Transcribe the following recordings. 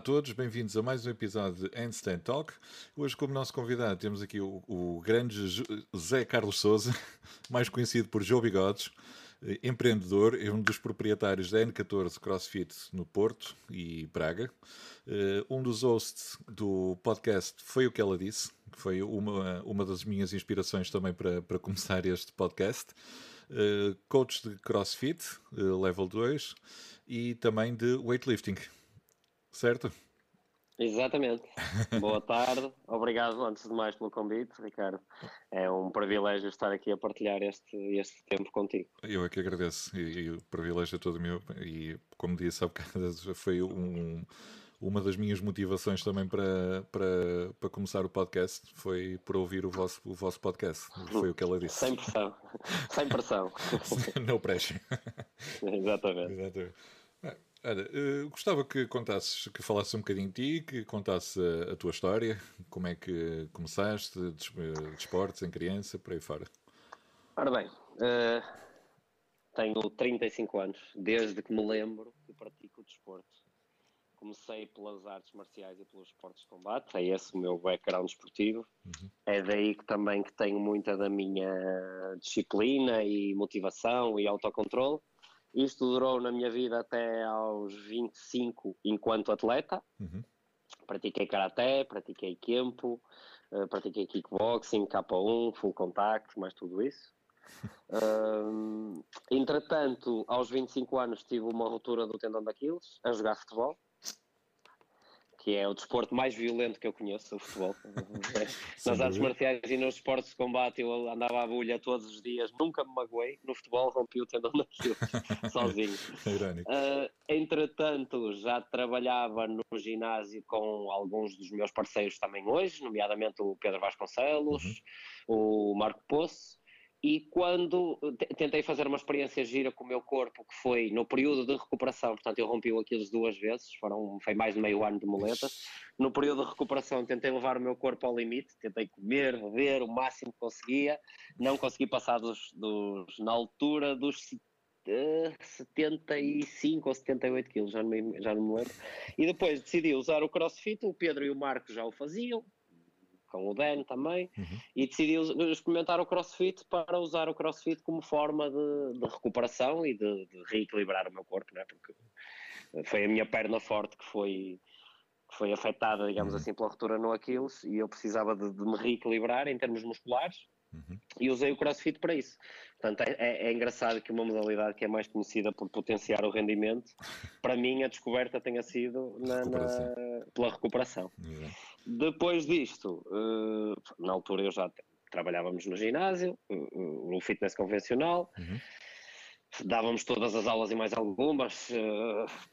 a todos, bem-vindos a mais um episódio de Handstand Talk. Hoje, como nosso convidado, temos aqui o grande Zé Carlos Souza, mais conhecido por Joe Bigodes, empreendedor, é um dos proprietários da N14 CrossFit no Porto e Braga, um dos hosts do podcast Foi o que Ela Disse, que foi uma das minhas inspirações também para começar este podcast, coach de CrossFit, level 2, e também de weightlifting, certo? Exatamente. Boa tarde. Obrigado, antes de mais, pelo convite, Ricardo. É um privilégio estar aqui a partilhar este tempo contigo. Eu é que agradeço. E o privilégio é todo meu. E, como disse há bocado, foi uma das minhas motivações também para começar o podcast. Foi por ouvir o vosso podcast. Foi o que ela disse. Sem pressão. Sem pressão. No pressure. Exatamente. Exatamente. Ora, gostava que contasses, que falasses um bocadinho de ti, que contasses a tua história, como é que começaste, desportos em criança, por aí fora. Ora bem, tenho 35 anos, desde que me lembro que pratico o desporto. Comecei pelas artes marciais e pelos esportes de combate, é esse o meu background desportivo. Uhum. É daí que também que tenho muita da minha disciplina e motivação e autocontrole. Isto durou na minha vida até aos 25 enquanto atleta. Uhum. Pratiquei karaté, pratiquei kempo, pratiquei kickboxing, K1, full contact, mais tudo isso. Entretanto, aos 25 anos tive uma ruptura do tendão de Aquiles a jogar futebol, que é o desporto mais violento que eu conheço, o futebol. Nas artes marciais e nos esportes de combate eu andava à bulha todos os dias, nunca me magoei. No futebol rompi o tendão daquilo, sozinho. É irónico. Entretanto, já trabalhava no ginásio com alguns dos meus parceiros também hoje, nomeadamente o Pedro Vasconcelos, uhum, o Marco Poço. E quando tentei fazer uma experiência gira com o meu corpo, que foi no período de recuperação, portanto eu rompi o Aquiles 2 vezes, foi mais de meio ano de muleta. No período de recuperação tentei levar o meu corpo ao limite, tentei comer, beber o máximo que conseguia, não consegui passar na altura dos 75 ou 78 quilos, já não me lembro. E depois decidi usar o CrossFit, o Pedro e o Marco já o faziam, com o Dan também, uhum, e decidi experimentar o CrossFit para usar o CrossFit como forma de recuperação e de reequilibrar o meu corpo, não é? Porque foi a minha perna forte que foi afetada, digamos, uhum, assim, pela ruptura no Aquiles, e eu precisava de me reequilibrar em termos musculares, uhum, e usei o CrossFit para isso. Portanto, é engraçado que uma modalidade que é mais conhecida por potenciar o rendimento, para mim a descoberta tenha sido pela recuperação. Uhum. Depois disto, na altura eu já trabalhávamos no ginásio, no fitness convencional, uhum, dávamos todas as aulas e mais algumas,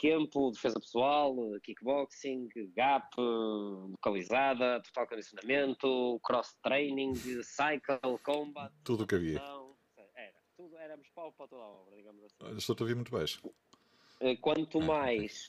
campo, defesa pessoal, kickboxing, gap, localizada, total condicionamento, cross training, cycle, combat. Tudo o que havia. Éramos pau para toda a obra, digamos assim. Estou a ouvir muito baixo. Quanto mais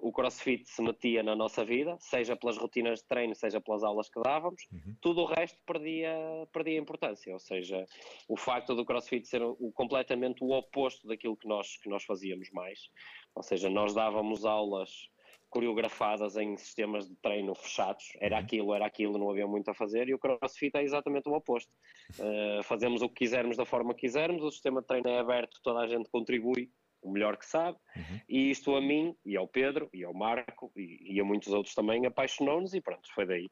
o CrossFit se metia na nossa vida, seja pelas rotinas de treino, seja pelas aulas que dávamos, uhum, tudo o resto perdia importância. Ou seja, o facto do CrossFit ser completamente o oposto daquilo que nós fazíamos mais. Ou seja, nós dávamos aulas coreografadas em sistemas de treino fechados, era aquilo, não havia muito a fazer, e o CrossFit é exatamente o oposto. Fazemos o que quisermos da forma que quisermos, o sistema de treino é aberto, toda a gente contribui o melhor que sabe, uhum, e isto a mim, e ao Pedro, e ao Marco, e a muitos outros também, apaixonou-nos, e pronto, foi daí.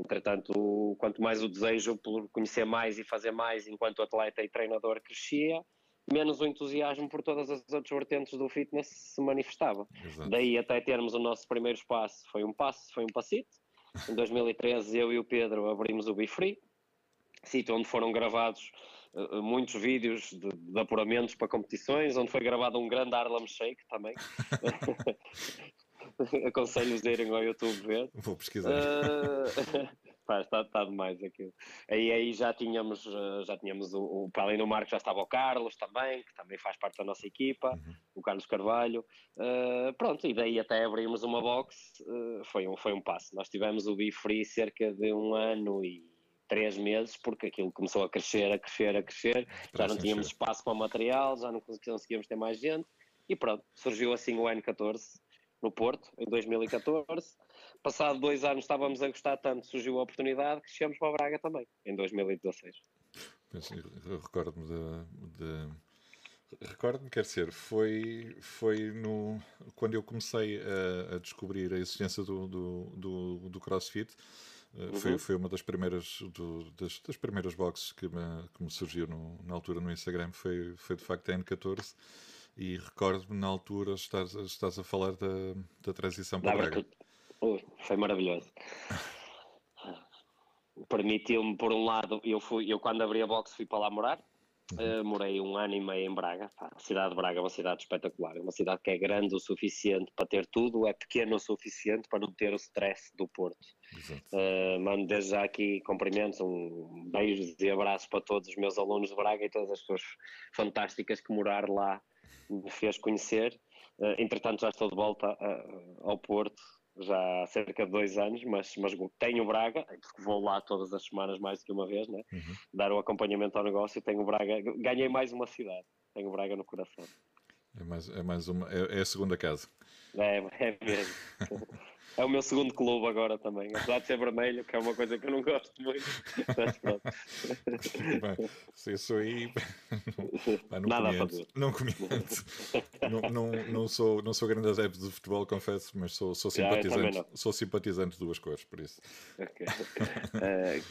Entretanto, quanto mais o desejo por conhecer mais e fazer mais enquanto atleta e treinador crescia, menos o entusiasmo por todas as outras vertentes do fitness se manifestava. Exato. Daí até termos o nosso primeiro espaço, foi um passito. Em 2013 eu e o Pedro abrimos o BeFree, sítio onde foram gravados muitos vídeos de apuramentos para competições, onde foi gravado um grande Harlem Shake também. Aconselho-vos a irem ao YouTube ver. Vou pesquisar. Pá, está demais aquilo. Aí já tínhamos para além do Marco já estava o Carlos também, que também faz parte da nossa equipa, uhum, o Carlos Carvalho. Pronto, e daí até abrimos uma box, foi um passo. Nós tivemos o BeFree cerca de 1 ano e 3 meses, porque aquilo começou a crescer. Já não tínhamos espaço para o material, já não conseguíamos ter mais gente. E pronto, surgiu assim o N14, no Porto, em 2014. Passado 2 anos estávamos a gostar tanto, surgiu a oportunidade que chegamos para o Braga também, em 2016. Recordo-me, quer dizer, foi no, quando eu comecei a descobrir a existência do CrossFit. Uhum. Foi uma das primeiras, das primeiras boxes que me surgiu na altura no Instagram, foi de facto a N14, e recordo-me na altura estás a falar da transição para Braga. Foi maravilhoso. Permitiu-me, por um lado, eu quando abri a boxe fui para lá morar. Uhum. Morei 1 ano e meio em Braga. A cidade de Braga é uma cidade espetacular, é uma cidade que é grande o suficiente para ter tudo, é pequena o suficiente para não ter o stress do Porto. Mando desde já aqui cumprimentos, beijos e abraços para todos os meus alunos de Braga e todas as pessoas fantásticas que morar lá me fez conhecer. Entretanto já estou de volta ao Porto já há cerca de 2 anos, mas tenho Braga, porque vou lá todas as semanas mais do que uma vez, né? Uhum. Dar o acompanhamento ao negócio, tenho Braga, ganhei mais uma cidade, tenho Braga no coração. É a segunda casa. É mesmo. É o meu segundo clube agora também, apesar de ser vermelho, que é uma coisa que eu não gosto muito, mas pronto. Bem, se isso aí... Nada a fazer. Não comento. Não sou grande adepto de futebol, confesso, mas sou simpatizante. Sou simpatizante de 2 cores, por isso. Okay.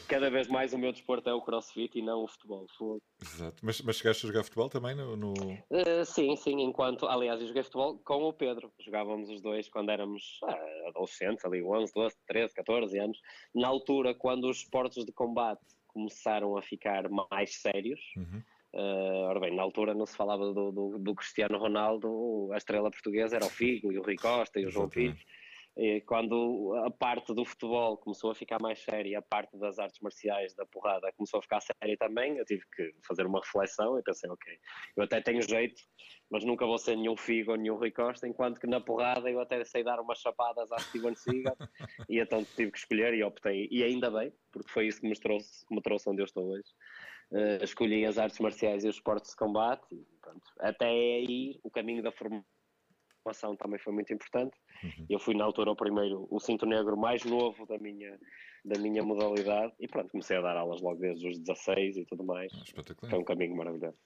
Cada vez mais o meu desporto é o CrossFit e não o futebol. Exato. Mas chegaste a jogar futebol também? Sim, enquanto... Aliás, eu joguei futebol com o Pedro. Jogávamos os dois quando éramos... adolescentes, ali 11, 12, 13, 14 anos, na altura quando os esportes de combate começaram a ficar mais sérios. Uhum. Ora bem, na altura não se falava do Cristiano Ronaldo, a estrela portuguesa era o Figo e o Rui Costa e o João Campos. E quando a parte do futebol começou a ficar mais séria e a parte das artes marciais, da porrada, começou a ficar séria também, eu tive que fazer uma reflexão e pensei, ok, eu até tenho jeito, mas nunca vou ser nenhum Figo ou nenhum Rui Costa, enquanto que na porrada eu até sei dar umas chapadas à Steven Segal, e então tive que escolher e optei, e ainda bem, porque foi isso que me trouxe onde eu estou hoje. Escolhi as artes marciais e os esportes de combate, e, portanto, até aí o caminho da formação também foi muito importante. Uhum. Eu fui na altura o cinto negro mais novo da minha modalidade e pronto, comecei a dar aulas logo desde os 16 e tudo mais. Espetacular. Foi um caminho maravilhoso.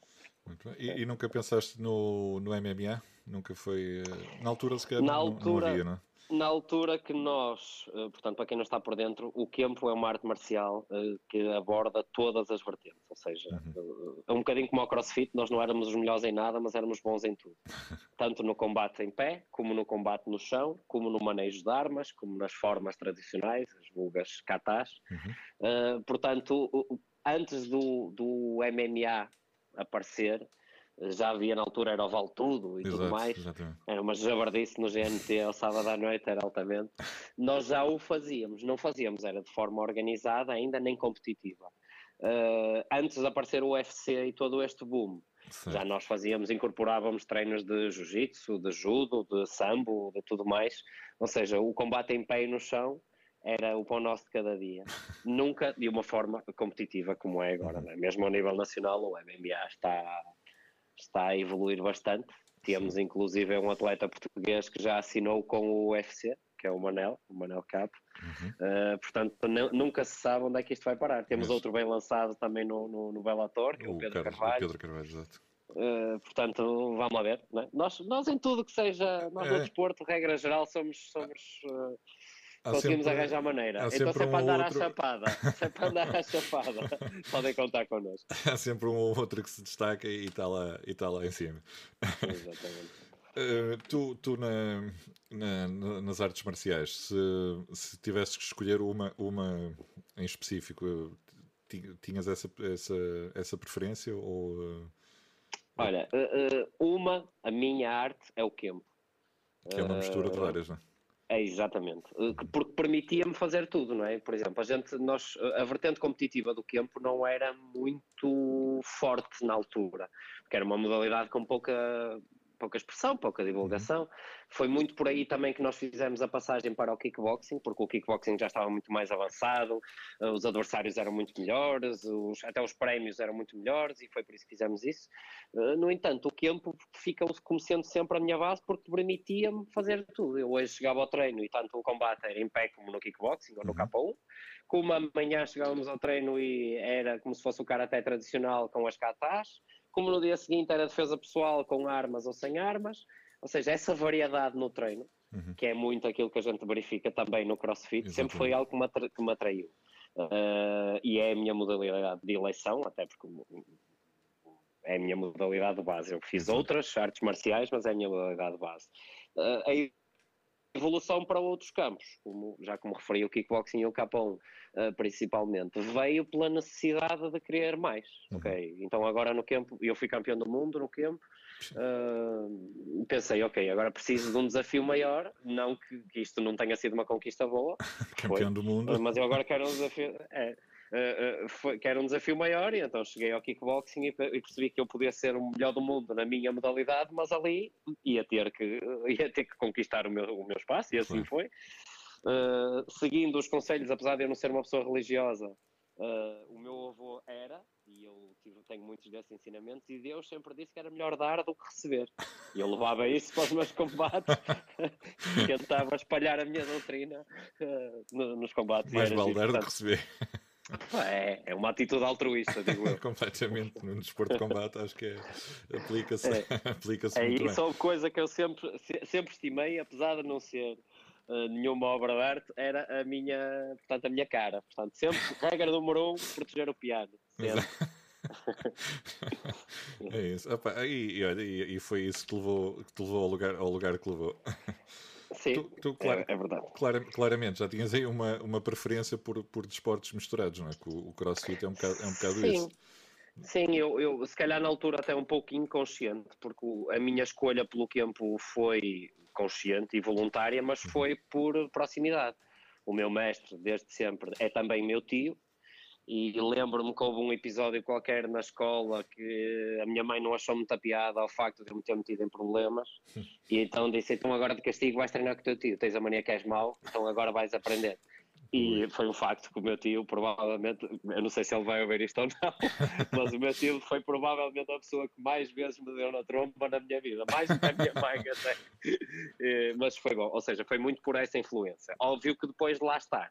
Muito bem. E nunca pensaste no MMA? Nunca foi... Na altura se calhar não havia, não é? Na altura que nós, portanto, para quem não está por dentro, o Kempo é uma arte marcial que aborda todas as vertentes, ou seja, é um bocadinho como ao CrossFit, nós não éramos os melhores em nada, mas éramos bons em tudo, tanto no combate em pé, como no combate no chão, como no manejo de armas, como nas formas tradicionais, as vulgas katas. Uhum. Portanto, antes do MMA aparecer, já havia na altura, era o vale tudo e exato, tudo mais, exatamente. Era uma jabardice no GNT ao sábado à noite, era altamente. Nós já o fazíamos, não fazíamos, era de forma organizada ainda, nem competitiva. Antes de aparecer o UFC e todo este boom, certo. Já nós fazíamos, incorporávamos treinos de jiu-jitsu, de judo, de sambo, de tudo mais, ou seja, o combate em pé e no chão era o pão nosso de cada dia, nunca de uma forma competitiva como é agora, né? Mesmo ao nível nacional o MMA está a evoluir bastante. Temos, sim, inclusive um atleta português que já assinou com o UFC, que é o Manel Capo. Uhum. Portanto, nunca se sabe onde é que isto vai parar. Temos outro bem lançado também no Bellator, que é o Pedro Carvalho. O Pedro Carvalho, exato. Portanto, vamos lá ver. Não é? Nós em tudo que seja, nós no desporto, regra geral, somos conseguimos arranjar maneira. Então se é para andar à chapada, podem contar connosco. Há sempre um ou outro que se destaca e está lá em cima. Exatamente. Tu nas artes marciais, se tivesses que escolher uma em específico, tinhas essa preferência? Ou... Olha, a minha arte é o Kempo. Que é uma mistura de várias, não é? É, exatamente, porque permitia-me fazer tudo, não é? Por exemplo, a vertente competitiva do Kempo não era muito forte na altura, porque era uma modalidade com pouca pouca expressão, pouca divulgação. Foi muito por aí também que nós fizemos a passagem para o kickboxing, porque o kickboxing já estava muito mais avançado, os adversários eram muito melhores, até os prémios eram muito melhores, e foi por isso que fizemos isso. No entanto, o campo fica como sendo sempre a minha base, porque permitia-me fazer tudo. Eu hoje chegava ao treino e tanto o combate era em pé como no kickboxing ou no K1, como amanhã chegávamos ao treino e era como se fosse o karaté tradicional com as katas, como no dia seguinte era defesa pessoal com armas ou sem armas, ou seja, essa variedade no treino, que é muito aquilo que a gente verifica também no CrossFit, sempre foi algo que me atraiu. E é a minha modalidade de eleição, até porque é a minha modalidade de base. Eu fiz outras artes marciais, mas é a minha modalidade de base. Aí evolução para outros campos, como referi o kickboxing e o K1 principalmente, veio pela necessidade de querer mais, ok? Então agora no campo, eu fui campeão do mundo no campo, pensei, ok, agora preciso de um desafio maior, não que isto não tenha sido uma conquista boa, campeão do mundo, mas eu agora quero um desafio, quero um desafio maior, e então cheguei ao kickboxing e percebi que eu podia ser o melhor do mundo na minha modalidade, mas ali ia ter que conquistar o meu espaço, e assim foi. Seguindo os conselhos, apesar de eu não ser uma pessoa religiosa, o meu avô era, e eu tenho muitos desses ensinamentos, e Deus sempre disse que era melhor dar do que receber, e eu levava isso para os meus combates, tentava espalhar a minha doutrina nos combates. Mais vale dar do que receber. É uma atitude altruísta, digo eu. Completamente, no desporto de combate acho que aplica-se aplica-se muito bem. Isso é uma coisa que eu sempre estimei, apesar de não ser nenhuma obra de arte, era a minha cara. Portanto, sempre, regra número 1, proteger o piano. É isso. Opa, e foi isso que te levou ao lugar que levou. Sim, tu é verdade. Claramente, já tinhas aí uma preferência por desportos misturados, não é? Que o CrossFit é um bocado isso. Sim, eu se calhar na altura até um pouco inconsciente, porque a minha escolha pelo campo foi consciente e voluntária, mas foi por proximidade. O meu mestre, desde sempre, é também meu tio. E lembro-me que houve um episódio qualquer na escola que a minha mãe não achou muita piada ao facto de eu me ter metido em problemas. E então disse, então agora de castigo vais treinar com o teu tio, tens a mania que és mau, então agora vais aprender. E foi um facto que o meu tio provavelmente, eu não sei se ele vai ouvir isto ou não, mas o meu tio foi provavelmente a pessoa que mais vezes me deu na tromba na minha vida, mais do que a minha mãe até. Mas foi bom, ou seja, foi muito por essa influência. Óbvio que depois de lá estar,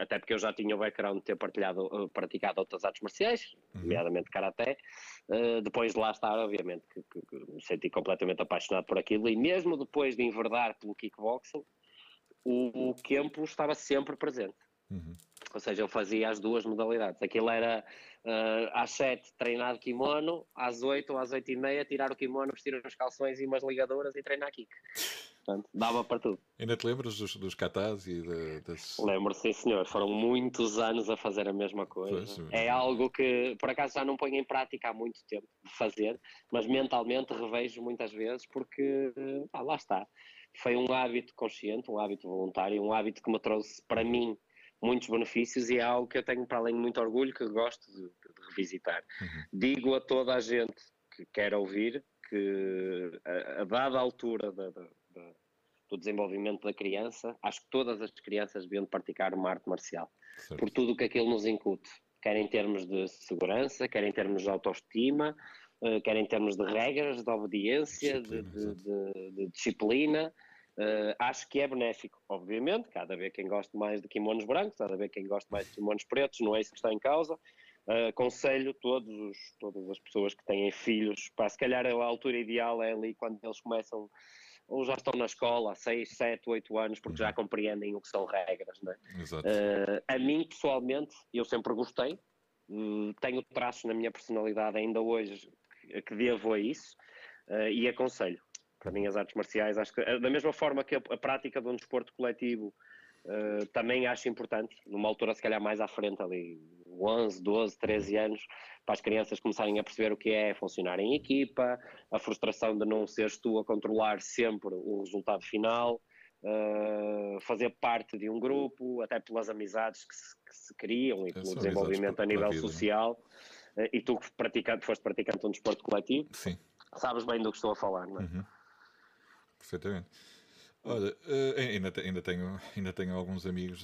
até porque eu já tinha o background de ter praticado outras artes marciais, nomeadamente karaté, depois de lá estar, obviamente, que me senti completamente apaixonado por aquilo, e mesmo depois de enverdar pelo kickboxing, o campo estava sempre presente. Ou seja, eu fazia as duas modalidades. Aquilo era às 7 treinar kimono, às 8 ou às 8:30 tirar o kimono, vestir uns calções e umas ligaduras e treinar kick. Portanto, dava para tudo. Ainda te lembras dos katas e das... Lembro-me, sim senhor, foram muitos anos a fazer a mesma coisa. Pois, é algo que por acaso já não ponho em prática há muito tempo de fazer, mas mentalmente revejo muitas vezes porque lá está. Foi um hábito consciente, um hábito voluntário, um hábito que me trouxe para mim muitos benefícios, e é algo que eu tenho para além de muito orgulho, que gosto de revisitar. Digo a toda a gente que quer ouvir que a dada altura do desenvolvimento da criança, acho que todas as crianças deviam praticar uma arte marcial, por tudo o que aquilo nos incute, quer em termos de segurança, quer em termos de autoestima, quer em termos de regras, de obediência, de disciplina. Acho que é benéfico, obviamente, cada vez quem gosta mais de kimonos brancos, cada vez quem gosta mais de kimonos pretos, não é isso que está em causa. Aconselho todas as pessoas que têm filhos, para se calhar a altura ideal é ali quando eles começam, ou já estão na escola há 6, 7, 8 anos, porque já compreendem o que são regras, não é? A mim pessoalmente, eu sempre gostei, tenho traços na minha personalidade ainda hoje que devo a isso, e aconselho. Para mim, as artes marciais, acho que da mesma forma que a prática de um desporto coletivo também acho importante, numa altura se calhar mais à frente, ali 11, 12, 13 anos, para as crianças começarem a perceber o que é funcionar em equipa, a frustração de não seres tu a controlar sempre o resultado final, fazer parte de um grupo, até pelas amizades que se criam e pelo desenvolvimento a nível social, e tu que foste praticante de um desporto coletivo. Sim. sabes bem do que estou a falar, não é? Uhum. Perfeitamente. Olha, ainda tenho alguns amigos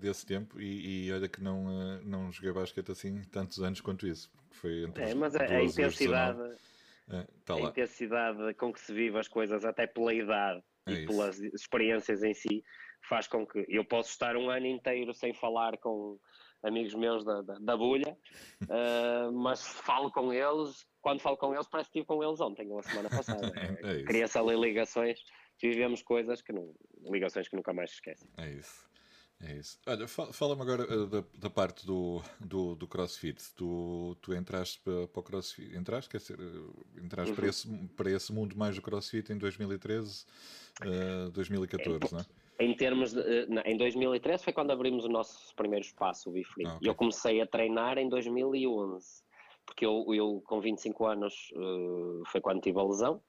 desse tempo e olha que não joguei basquete assim tantos anos quanto isso. Foi entre mas a intensidade, tá lá. A intensidade com que se vive as coisas, até pela idade e pelas experiências em si, faz com que eu possa estar um ano inteiro sem falar com amigos meus da bolha, mas falo com eles, quando falo com eles parece que estive com eles ontem ou a semana passada. Cria-se ali ligações... Vivemos coisas ligações que nunca mais se esquecem. É isso. Olha, fala-me agora da parte do CrossFit. Tu entraste para o CrossFit, entraste para esse mundo mais do CrossFit em 2013, 2014, não é? Em termos de, em 2013 foi quando abrimos o nosso primeiro espaço, o BeFree. Ah, okay. Eu comecei a treinar em 2011. Porque eu com 25 anos foi quando tive a lesão,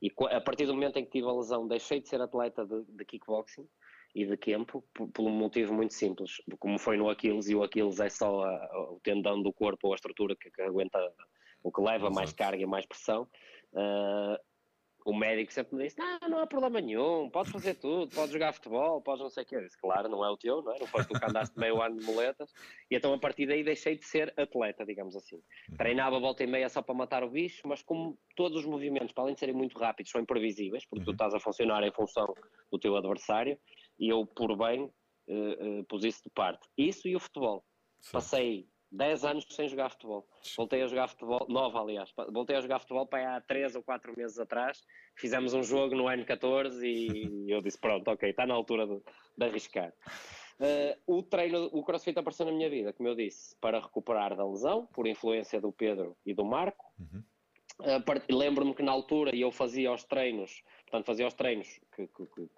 e a partir do momento em que tive a lesão deixei de ser atleta de kickboxing e de campo, por um motivo muito simples, como foi no Aquiles, e o Aquiles é só o tendão do corpo ou a estrutura que aguenta, o que leva mais carga e mais pressão. O médico sempre me disse, não há problema nenhum, podes fazer tudo, podes jogar futebol, podes não sei o quê. Eu disse, claro, não é o teu, não é? Não foste tu que andaste meio ano de moletas. E então a partir daí deixei de ser atleta, digamos assim. Treinava volta e meia só para matar o bicho, mas como todos os movimentos, para além de serem muito rápidos, são imprevisíveis, porque tu estás a funcionar em função do teu adversário, e eu, por bem, pus isso de parte. Isso e o futebol. Sim. Passei 10 anos sem jogar futebol. Voltei a jogar futebol, 9 aliás, voltei a jogar futebol para há 3 ou 4 meses atrás, fizemos um jogo no N14 e eu disse, pronto, ok, está na altura de arriscar. O CrossFit apareceu na minha vida, como eu disse, para recuperar da lesão, por influência do Pedro e do Marco. Lembro-me que na altura eu fazia os treinos que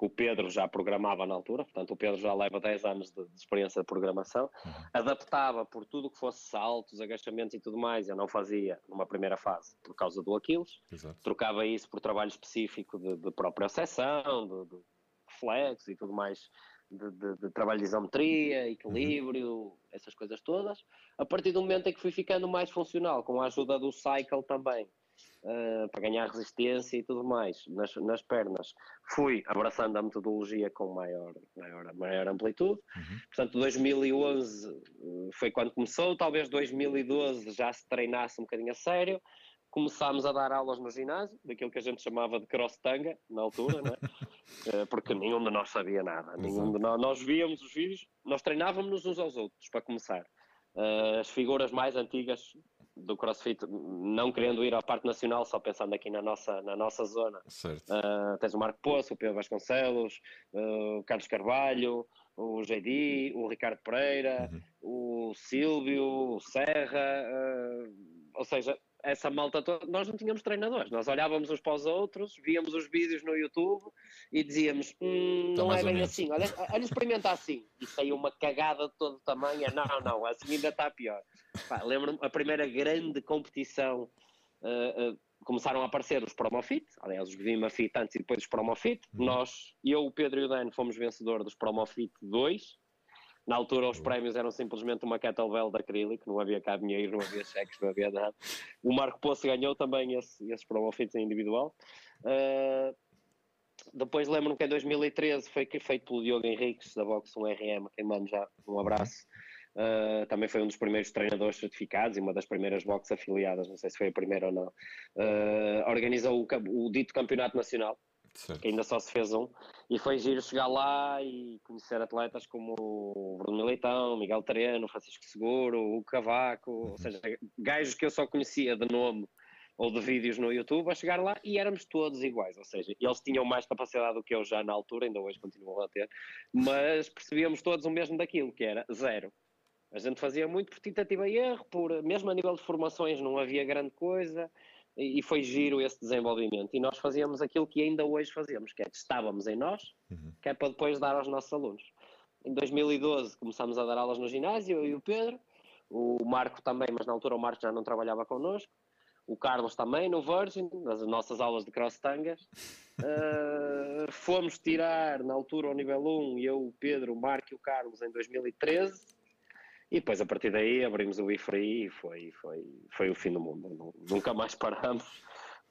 o Pedro já programava na altura, portanto o Pedro já leva 10 anos de experiência de programação, adaptava por tudo que fosse saltos, agachamentos e tudo mais, eu não fazia numa primeira fase por causa do Aquiles. Exato. Trocava isso por trabalho específico de própria seção, de flex e tudo mais, de trabalho de isometria, equilíbrio, essas coisas todas. A partir do momento em que fui ficando mais funcional, com a ajuda do cycle também, para ganhar resistência e tudo mais nas pernas, fui abraçando a metodologia com maior amplitude. Portanto, 2011 foi quando começou, talvez 2012 já se treinasse um bocadinho a sério. Começámos a dar aulas no ginásio, daquilo que a gente chamava de cross-tanga, na altura, não é? Porque nenhum de nós sabia nada. Nenhum de nós víamos os vídeos, nós treinávamos uns aos outros, para começar. As figuras mais antigas do CrossFit, não querendo ir à parte nacional, só pensando aqui na nossa zona. Certo. Tens o Marco Poço, o Pedro Vasconcelos, o Carlos Carvalho, o JD, o Ricardo Pereira, o Silvio, o Serra, ou seja... Essa malta toda, nós não tínhamos treinadores, nós olhávamos uns para os outros, víamos os vídeos no YouTube e dizíamos, não é bem assim, olha experimenta assim. E saiu uma cagada de todo o tamanho, não, assim ainda está pior. Lembro-me, a primeira grande competição, começaram a aparecer os Promofit, aliás, os VimaFit antes e depois os Promofit. Nós, eu, o Pedro e o Dan, fomos vencedores dos Promofit 2. Na altura os prémios eram simplesmente uma kettlebell de acrílico, não havia cá dinheiro, não havia cheques, não havia nada. O Marco Poço ganhou também esse Promofit individual. Depois lembro-me que em 2013 foi feito pelo Diogo Henriques, da Boxe 1RM, quem manda já um abraço. Também foi um dos primeiros treinadores certificados e uma das primeiras boxes afiliadas, não sei se foi a primeira ou não. Organizou o dito Campeonato Nacional. Certo. Que ainda só se fez um, e foi giro chegar lá e conhecer atletas como o Bruno Leitão, Miguel Tareno, Francisco Seguro, o Hugo Cavaco, ou seja, gajos que eu só conhecia de nome ou de vídeos no YouTube, a chegar lá e éramos todos iguais, ou seja, eles tinham mais capacidade do que eu já na altura, ainda hoje continuam a ter, mas percebíamos todos o mesmo daquilo, que era zero. A gente fazia muito por tentativa e erro, mesmo a nível de formações não havia grande coisa. E foi giro esse desenvolvimento, e nós fazíamos aquilo que ainda hoje fazemos, que é testávamos em nós, que é para depois dar aos nossos alunos. Em 2012 começámos a dar aulas no ginásio, eu e o Pedro, o Marco também, mas na altura o Marco já não trabalhava connosco, o Carlos também no Virgin, nas nossas aulas de cross-tangas. Fomos tirar na altura o nível 1, eu, o Pedro, o Marco e o Carlos em 2013. E depois, a partir daí, abrimos o BeFree e foi o fim do mundo. Nunca mais paramos.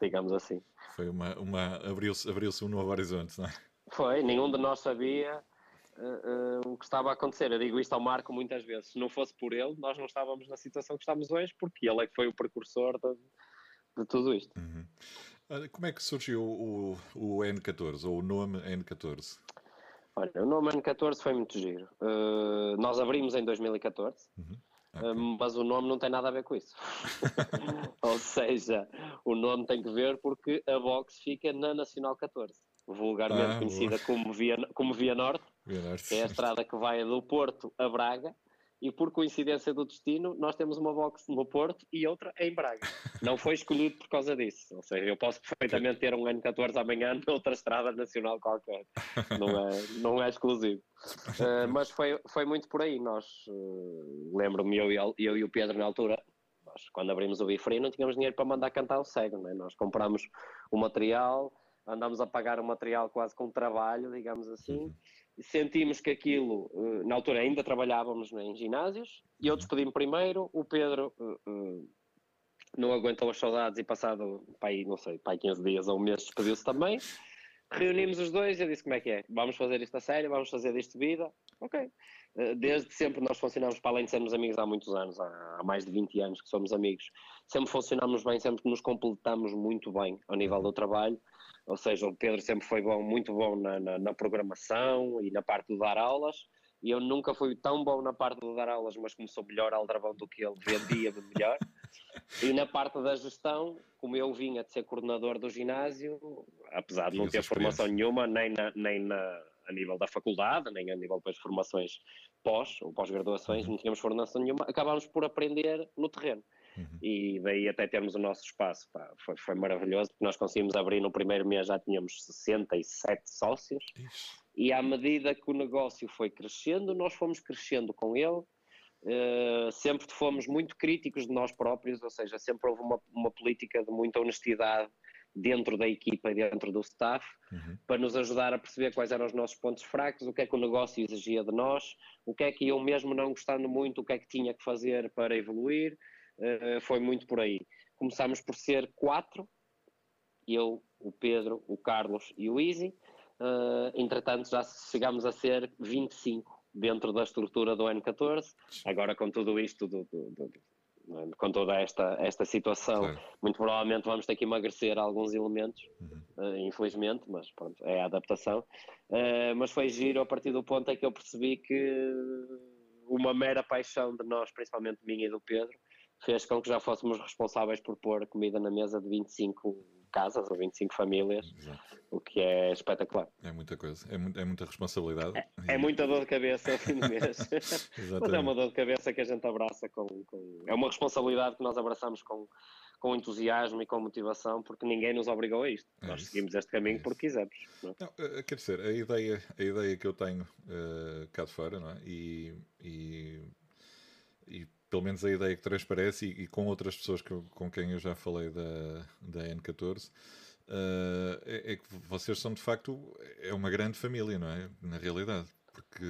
digamos assim. Foi uma abriu-se um novo horizonte, não é? Foi, nenhum de nós sabia o que estava a acontecer. Eu digo isto ao Marco muitas vezes, se não fosse por ele, nós não estávamos na situação que estamos hoje, porque ele é que foi o precursor de tudo isto. Uhum. Como é que surgiu o N14, ou o nome N14? Olha, o nome N14 foi muito giro. Nós abrimos em 2014, uhum. Okay. Mas o nome não tem nada a ver com isso. Ou seja, o nome tem que ver porque a boxe fica na Nacional 14, vulgarmente conhecida como Via Norte, que é a estrada que vai do Porto a Braga. E por coincidência do destino, nós temos uma boxe no Porto e outra em Braga. Não foi escolhido por causa disso. Ou seja, eu posso perfeitamente ter um N14 amanhã noutra estrada nacional qualquer. Não é exclusivo. Mas foi muito por aí. Nós, lembro-me, eu e o Pedro na altura, nós, quando abrimos o BeFree, não tínhamos dinheiro para mandar cantar o cego. Não é? Nós comprámos o material, andámos a pagar o material quase com trabalho, digamos assim. Uhum. Sentimos que aquilo, na altura ainda trabalhávamos em ginásios, e eu despedi-me primeiro, o Pedro não aguentou as saudades e passado, não sei, 15 dias ou um mês despediu-se também, reunimos os dois e eu disse como é que é, vamos fazer isto a sério, vamos fazer disto vida, ok. Desde sempre nós funcionamos, para além de sermos amigos há muitos anos, há mais de 20 anos que somos amigos, sempre funcionamos bem, sempre nos completamos muito bem ao nível do trabalho. Ou seja, o Pedro sempre foi bom, muito bom na programação e na parte de dar aulas, e eu nunca fui tão bom na parte de dar aulas, mas como sou melhor aldrabão do que ele, vendia-me melhor. E na parte da gestão, como eu vinha de ser coordenador do ginásio, apesar de não ter formação nenhuma, a nível da faculdade, nem a nível das formações pós ou pós-graduações, não tínhamos formação nenhuma, acabámos por aprender no terreno. Uhum. E daí até termos o nosso espaço, foi maravilhoso, porque nós conseguimos abrir no primeiro mês, já tínhamos 67 sócios. Ixi. E à medida que o negócio foi crescendo, nós fomos crescendo com ele, sempre fomos muito críticos de nós próprios, ou seja, sempre houve uma política de muita honestidade dentro da equipa e dentro do staff, uhum. para nos ajudar a perceber quais eram os nossos pontos fracos, o que é que o negócio exigia de nós, o que é que eu mesmo não gostando muito, o que é que tinha que fazer para evoluir. Foi muito por aí. Começámos por ser 4, eu, o Pedro, o Carlos e o Easy. Entretanto já chegámos a ser 25 dentro da estrutura do N14. Agora com tudo isto, com toda esta situação, claro. Muito provavelmente vamos ter que emagrecer alguns elementos, infelizmente, mas pronto, é a adaptação. Mas foi giro a partir do ponto em que eu percebi que uma mera paixão de nós, principalmente minha e do Pedro, fez com que já fôssemos responsáveis por pôr comida na mesa de 25 casas ou 25 famílias. Exato. O que é espetacular. É muita coisa, é muita responsabilidade. É muita dor de cabeça ao fim do mês. Mas é uma dor de cabeça que a gente abraça é uma responsabilidade que nós abraçamos com entusiasmo e com motivação, porque ninguém nos obrigou a isto. Nós seguimos este caminho porque quisermos. Não, quer dizer, a ideia que eu tenho cá de fora, não é? E pelo menos a ideia que transparece, e com outras pessoas com quem eu já falei da N14, é que vocês são de facto uma grande família, não é? Na realidade, porque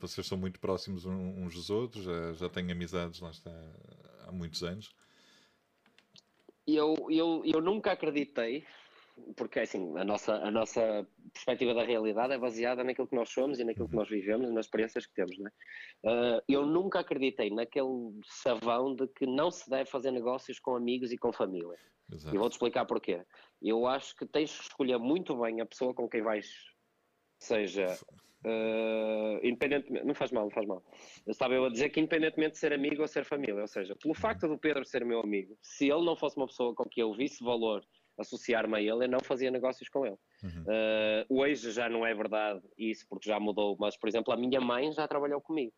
vocês são muito próximos uns dos outros, já têm amizades, lá está, há muitos anos. Eu nunca acreditei, porque assim, a nossa perspectiva da realidade é baseada naquilo que nós somos e naquilo que nós vivemos e nas experiências que temos, não é? Eu nunca acreditei naquele savão de que não se deve fazer negócios com amigos e com família. Exato. E vou-te explicar porquê. Eu acho que tens que escolher muito bem a pessoa com quem vais, seja independentemente, não faz mal, eu estava a dizer que independentemente de ser amigo ou ser família, ou seja, pelo facto do Pedro ser meu amigo, se ele não fosse uma pessoa com que eu visse valor associar-me a ele, eu não fazia negócios com ele. Hoje já não é verdade isso, porque já mudou, mas por exemplo a minha mãe já trabalhou comigo.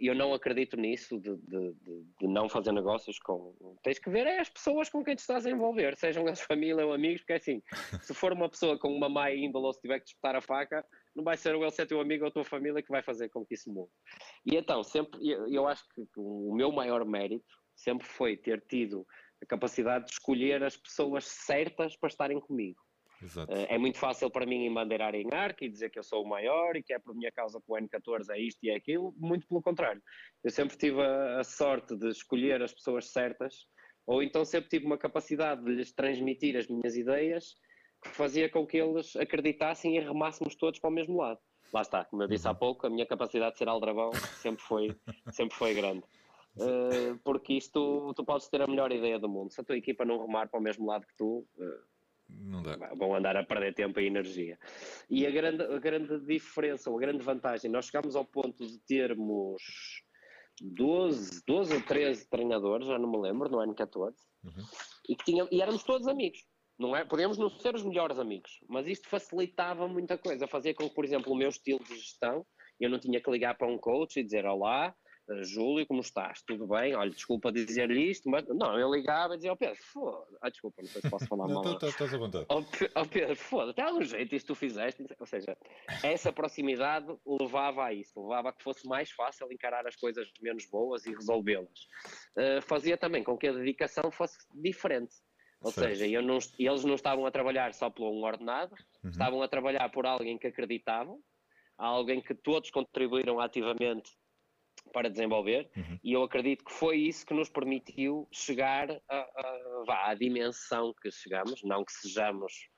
Eu não acredito nisso de não fazer negócios com... Tens que ver as pessoas com quem te estás a envolver, sejam eles família ou amigos, porque assim, se for uma pessoa com uma má índole ou se tiver que disputar a faca, não vai ser ele ser teu amigo ou a tua família que vai fazer com que isso mude. E então, eu acho que o meu maior mérito sempre foi ter tido a capacidade de escolher as pessoas certas para estarem comigo. Exato. É muito fácil para mim embandeirar em arco e dizer que eu sou o maior e que é por minha causa que o N14 é isto e é aquilo. Muito pelo contrário, eu sempre tive a sorte de escolher as pessoas certas ou então sempre tive uma capacidade de lhes transmitir as minhas ideias que fazia com que eles acreditassem e remássemos todos para o mesmo lado. Lá está, como eu disse há pouco, a minha capacidade de ser aldrabão sempre foi grande. Porque isto, tu podes ter a melhor ideia do mundo, se a tua equipa não remar para o mesmo lado que tu, não dá. Vão andar a perder tempo e energia. E a grande diferença, ou a grande vantagem, nós chegámos ao ponto de termos 12 ou 13 treinadores, já não me lembro, no N14, e éramos todos amigos. Não é? Podíamos não ser os melhores amigos, mas isto facilitava muita coisa, fazia com que, por exemplo, o meu estilo de gestão, eu não tinha que ligar para um coach e dizer: olá, Júlio, como estás? Tudo bem? Olha, desculpa dizer-lhe isto, mas... Não, eu ligava e dizia: ó Pedro, foda-se... Ah, desculpa, não sei se posso falar mal. Não, estás à vontade. Ó Pedro, foda-se, tem algum jeito isto tu fizeste? Ou seja, essa proximidade levava a isso, levava a que fosse mais fácil encarar as coisas menos boas e resolvê-las. Fazia também com que a dedicação fosse diferente. Ou seja, eles não estavam a trabalhar só por um ordenado, estavam a trabalhar por alguém que acreditavam, alguém que todos contribuíram ativamente para desenvolver, e eu acredito que foi isso que nos permitiu chegar à dimensão que chegamos, não que sejamos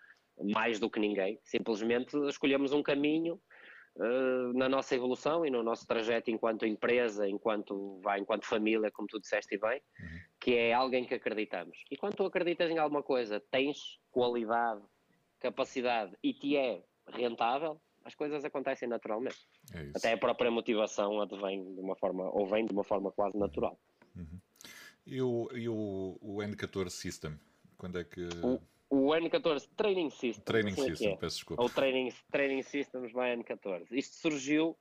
mais do que ninguém, simplesmente escolhemos um caminho na nossa evolução e no nosso trajeto enquanto empresa, enquanto família, como tu disseste bem, que é alguém que acreditamos. E quando tu acreditas em alguma coisa, tens qualidade, capacidade e te é rentável, as coisas acontecem naturalmente. É isso. Até a própria motivação vem de uma forma quase natural. E o N14 System, quando é que... O N14 Training Systems. Training System, peço desculpa. Ou Training Systems by N14. Isto surgiu,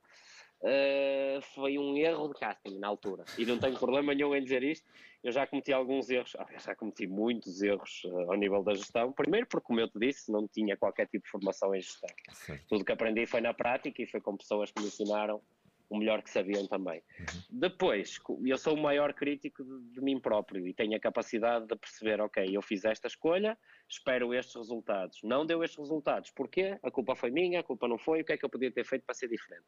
foi um erro de casting na altura. E não tenho problema nenhum em dizer isto. Eu já cometi alguns erros. Já cometi muitos erros ao nível da gestão. Primeiro porque, como eu te disse, não tinha qualquer tipo de formação em gestão. Certo. Tudo que aprendi foi na prática e foi com pessoas que me ensinaram o melhor que sabiam também. Depois, eu sou o maior crítico de mim próprio e tenho a capacidade de perceber: ok, eu fiz esta escolha, espero estes resultados. Não deu estes resultados. Porquê? A culpa foi minha, a culpa não foi. O que é que eu podia ter feito para ser diferente?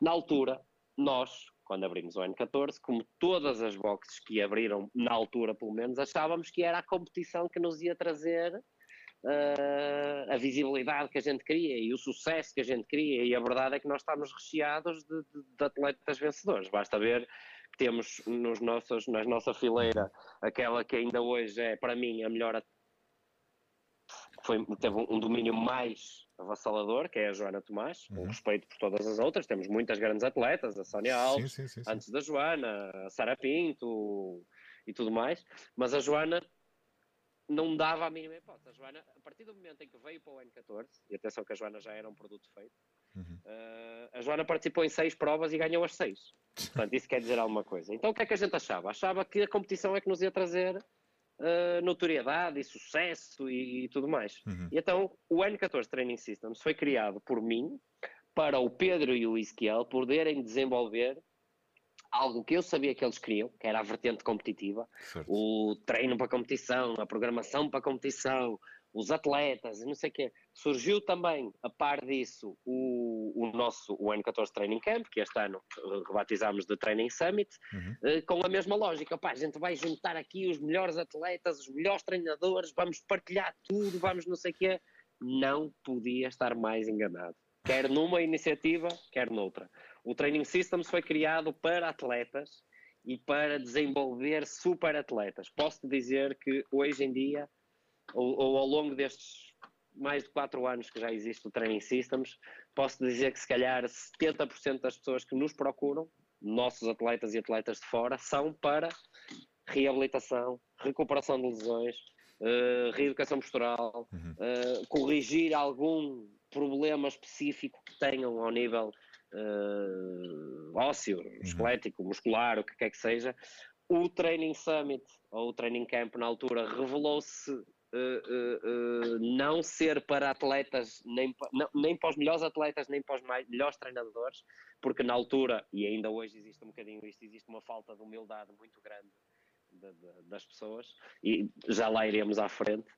Na altura, nós, quando abrimos o N14, como todas as boxes que abriram, na altura pelo menos, achávamos que era a competição que nos ia trazer a visibilidade que a gente queria e o sucesso que a gente queria, e a verdade é que nós estamos recheados de atletas vencedores. Basta ver que temos na nossa fileira aquela que ainda hoje é, para mim, a melhor atleta, teve um domínio mais avassalador, que é a Joana Tomás, com respeito por todas as outras. Temos muitas grandes atletas, a Sónia Alves, sim. Antes da Joana, a Sara Pinto e tudo mais, mas a Joana não dava a mínima hipótese. A Joana, a partir do momento em que veio para o N14, e atenção que a Joana já era um produto feito, a Joana participou em 6 provas e ganhou as 6. Portanto, isso quer dizer alguma coisa. Então, o que é que a gente achava? Achava que a competição é que nos ia trazer notoriedade e sucesso e tudo mais. E então, o N14 Training Systems foi criado por mim, para o Pedro e o Ezequiel poderem desenvolver algo que eu sabia que eles queriam, que era a vertente competitiva, certo. O treino para a competição, a programação para a competição, os atletas, não sei o quê. Surgiu também, a par disso, o nosso N14 Training Camp, que este ano rebatizámos de Training Summit, com a mesma lógica. Pá, a gente vai juntar aqui os melhores atletas, os melhores treinadores, vamos partilhar tudo, vamos não sei o quê. Não podia estar mais enganado. Quer numa iniciativa, quer noutra. O Training Systems foi criado para atletas e para desenvolver super atletas. Posso-te dizer que hoje em dia, ou ao longo destes mais de 4 anos que já existe o Training Systems, posso dizer que se calhar 70% das pessoas que nos procuram, nossos atletas e atletas de fora, são para reabilitação, recuperação de lesões, reeducação postural, corrigir algum problema específico que tenham ao nível ósseo, esquelético, muscular, o que quer que seja. O Training Summit, ou o Training Camp na altura, revelou-se não ser para atletas, nem para os melhores atletas, nem para os melhores treinadores, porque na altura, e ainda hoje existe um bocadinho isto, existe uma falta de humildade muito grande das pessoas, e já lá iremos à frente.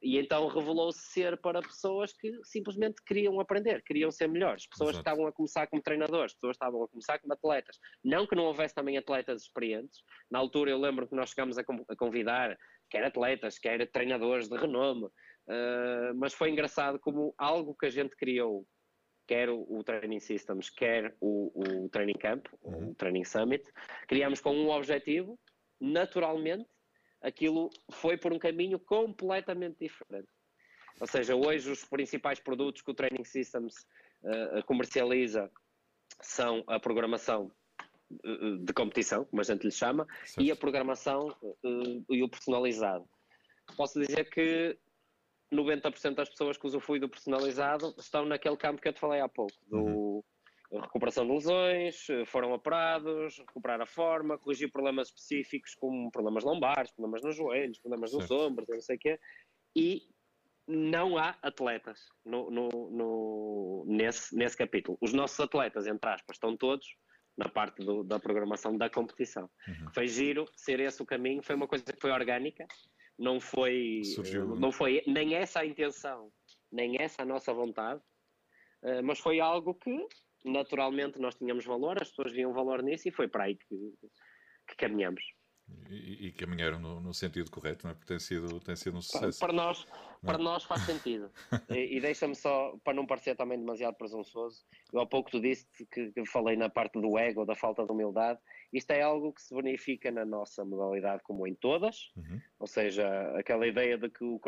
E então revelou-se ser para pessoas que simplesmente queriam aprender, queriam ser melhores, pessoas que estavam a começar como treinadores, pessoas que estavam a começar como atletas, não que não houvesse também atletas experientes. Na altura eu lembro que nós chegámos a convidar quer atletas, quer treinadores de renome, mas foi engraçado como algo que a gente criou, quer o Training Systems, quer o Training Camp, o Training Summit, criámos com um objetivo, naturalmente, aquilo foi por um caminho completamente diferente. Ou seja, hoje os principais produtos que o Training Systems comercializa são a programação de competição, como a gente lhe chama, e a programação e o personalizado. Posso dizer que 90% das pessoas que usufruem do personalizado estão naquele campo que eu te falei há pouco, do recuperação de lesões, foram operados, recuperar a forma, corrigir problemas específicos como problemas lombares, problemas nos joelhos, problemas nos ombros, não sei o quê, e não há atletas nesse capítulo. Os nossos atletas, entre aspas, estão todos na parte da programação da competição. Foi giro ser esse o caminho, foi uma coisa que foi orgânica. Não foi nem essa a intenção, nem essa a nossa vontade, mas foi algo que naturalmente nós tínhamos valor, as pessoas viam valor nisso e foi para aí que caminhamos. E caminharam no sentido correto, não é? Porque tem sido um sucesso. Para nós faz sentido. E deixa-me só, para não parecer também demasiado presunçoso, eu há pouco tu disse que falei na parte do ego, da falta de humildade. Isto é algo que se verifica na nossa modalidade como em todas, ou seja, aquela ideia de que no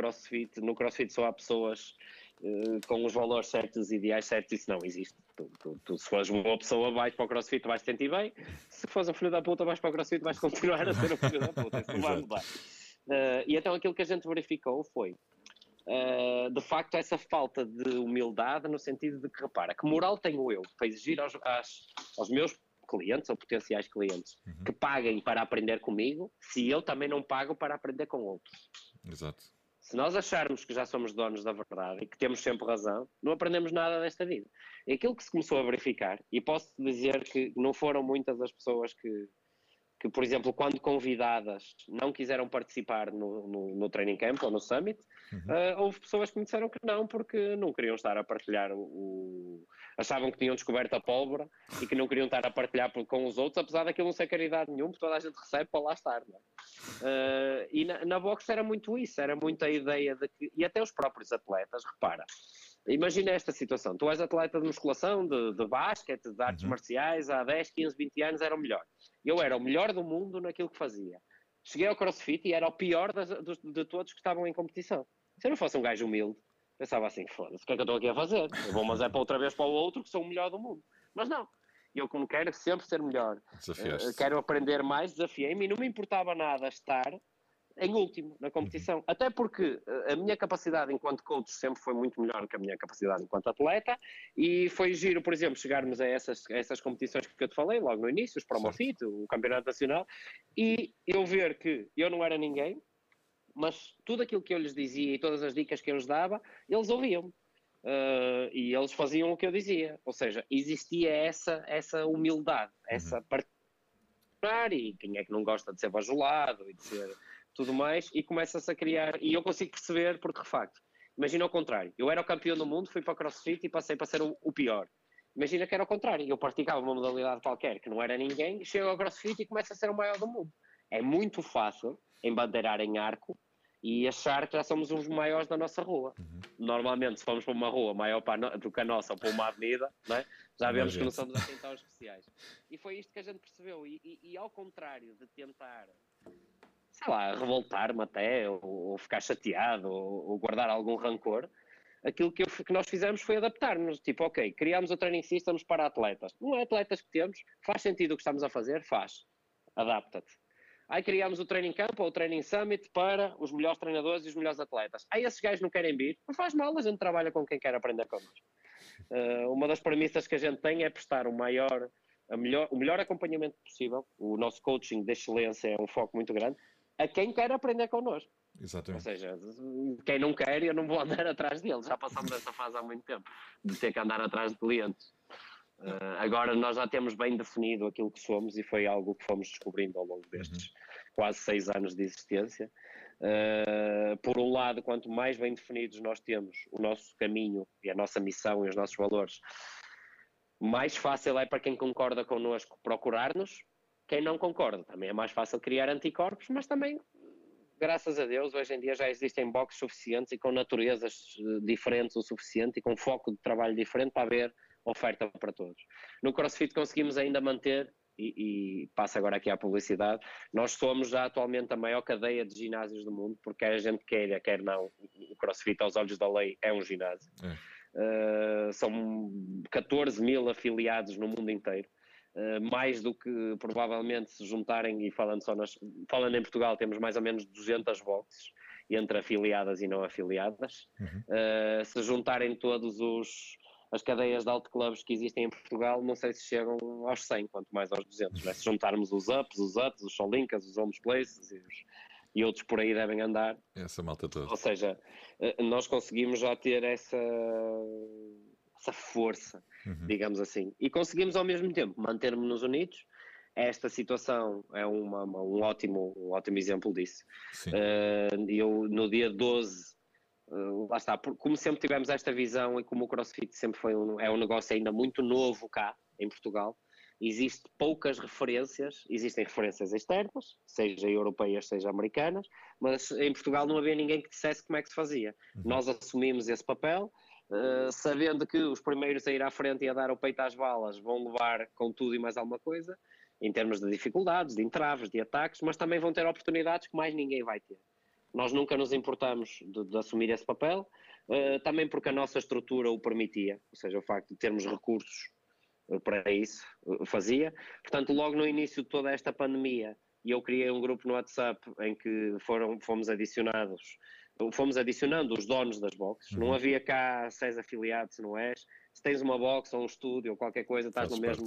crossfit só há pessoas com os valores certos, os ideais certos, isso não existe. Tu se fores uma boa pessoa vais para o crossfit, vais te sentir bem, se fores um filho da puta vais para o crossfit, vais continuar a ser um filho da puta, isso não vai mudar. E então aquilo que a gente verificou foi, de facto, essa falta de humildade no sentido de que, repara, que moral tenho eu para exigir aos meus clientes ou potenciais clientes que paguem para aprender comigo, se eu também não pago para aprender com outros. Exato. Se nós acharmos que já somos donos da verdade e que temos sempre razão, não aprendemos nada desta vida. E aquilo que se começou a verificar, e posso dizer que não foram muitas as pessoas que por exemplo, quando convidadas não quiseram participar no Training Camp ou no Summit, houve pessoas que me disseram que não, porque não queriam estar a partilhar achavam que tinham descoberto a pólvora e que não queriam estar a partilhar com os outros, apesar daquilo não ser caridade nenhuma, porque toda a gente recebe para lá estar, não é? E na boxe era muito isso, era muito a ideia de que, e até os próprios atletas, repara, imagina esta situação, tu és atleta de musculação, de basquete, de artes marciais, há 10, 15, 20 anos era o melhor, eu era o melhor do mundo naquilo que fazia, cheguei ao crossfit e era o pior de todos que estavam em competição. Se eu não fosse um gajo humilde, pensava assim, foda-se, o que é que eu estou aqui a fazer? Eu vou, mas é para outra vez para o outro que sou o melhor do mundo. Mas não, eu como quero sempre ser melhor, quero aprender mais, desafiei-me e não me importava nada estar em último na competição. Até porque a minha capacidade enquanto coach sempre foi muito melhor que a minha capacidade enquanto atleta e foi giro, por exemplo, chegarmos a essas competições que eu te falei logo no início, os Promofit, o Campeonato Nacional, e eu ver que eu não era ninguém, mas tudo aquilo que eu lhes dizia e todas as dicas que eu lhes dava, eles ouviam-me e eles faziam o que eu dizia. Ou seja, existia essa humildade, essa partilhar, e quem é que não gosta de ser bajulado e de ser tudo mais, e começa-se a criar, e eu consigo perceber porque, de facto, imagina ao contrário, eu era o campeão do mundo, fui para o crossfit e passei para ser o pior. Imagina que era o contrário, eu praticava uma modalidade qualquer que não era ninguém, chego ao crossfit e começo a ser o maior do mundo. É muito fácil embandeirar em arco e achar que já somos os maiores da nossa rua. Normalmente, se formos para uma rua maior do que a nossa ou para uma avenida, não é? Já vemos que não somos assim tão especiais. E foi isto que a gente percebeu. E ao contrário de tentar, sei lá, revoltar-me até, ou ficar chateado, ou guardar algum rancor, aquilo que nós fizemos foi adaptar-nos. Tipo, ok, criámos o Training Systems para atletas. Não é atletas que temos, faz sentido o que estamos a fazer? Faz. Adapta-te. Aí criámos o Training Camp ou o Training Summit para os melhores treinadores e os melhores atletas. Aí esses gajos não querem vir, não faz mal, a gente trabalha com quem quer aprender connosco. Uma das premissas que a gente tem é prestar o melhor acompanhamento possível. O nosso coaching de excelência é um foco muito grande a quem quer aprender connosco. Exatamente. Ou seja, quem não quer, eu não vou andar atrás deles, já passamos dessa fase há muito tempo, de ter que andar atrás de clientes. Agora nós já temos bem definido aquilo que somos e foi algo que fomos descobrindo ao longo destes quase 6 anos de existência. Por um lado, quanto mais bem definidos nós temos o nosso caminho e a nossa missão e os nossos valores, mais fácil é para quem concorda connosco procurar-nos. Quem não concorda, também é mais fácil criar anticorpos, mas também, graças a Deus, hoje em dia já existem boxes suficientes e com naturezas diferentes o suficiente e com foco de trabalho diferente para haver oferta para todos. No CrossFit conseguimos ainda manter, e passo agora aqui à publicidade, nós somos já atualmente a maior cadeia de ginásios do mundo, porque a gente queira, quer não, o CrossFit aos olhos da lei é um ginásio. São 14 mil afiliados no mundo inteiro. Mais do que provavelmente se juntarem, e falando em Portugal temos mais ou menos 200 boxes, entre afiliadas e não afiliadas, se juntarem todos as cadeias de autoclubes que existem em Portugal, não sei se chegam aos 100, quanto mais aos 200, né? Se juntarmos os Ups, os Uts, os Solinkas, os Homes Places e outros por aí devem andar, essa malta toda. Ou seja, nós conseguimos já ter essa força, digamos assim, e conseguimos ao mesmo tempo manter-nos unidos. Esta situação é um ótimo exemplo disso. Eu no dia 12, lá está, como sempre tivemos esta visão e como o CrossFit sempre foi um negócio ainda muito novo cá em Portugal, existem poucas referências, existem referências externas, seja europeias, seja americanas, mas em Portugal não havia ninguém que dissesse como é que se fazia. Nós assumimos esse papel, sabendo que os primeiros a ir à frente e a dar o peito às balas vão levar com tudo e mais alguma coisa, em termos de dificuldades, de entraves, de ataques, mas também vão ter oportunidades que mais ninguém vai ter. Nós nunca nos importamos de assumir esse papel, também porque a nossa estrutura o permitia, ou seja, o facto de termos recursos para isso fazia. Portanto, logo no início de toda esta pandemia, eu criei um grupo no WhatsApp em que fomos adicionando os donos das boxes. Não havia cá 6 afiliados, não és? Se tens uma box ou um estúdio ou qualquer coisa, estás no mesmo,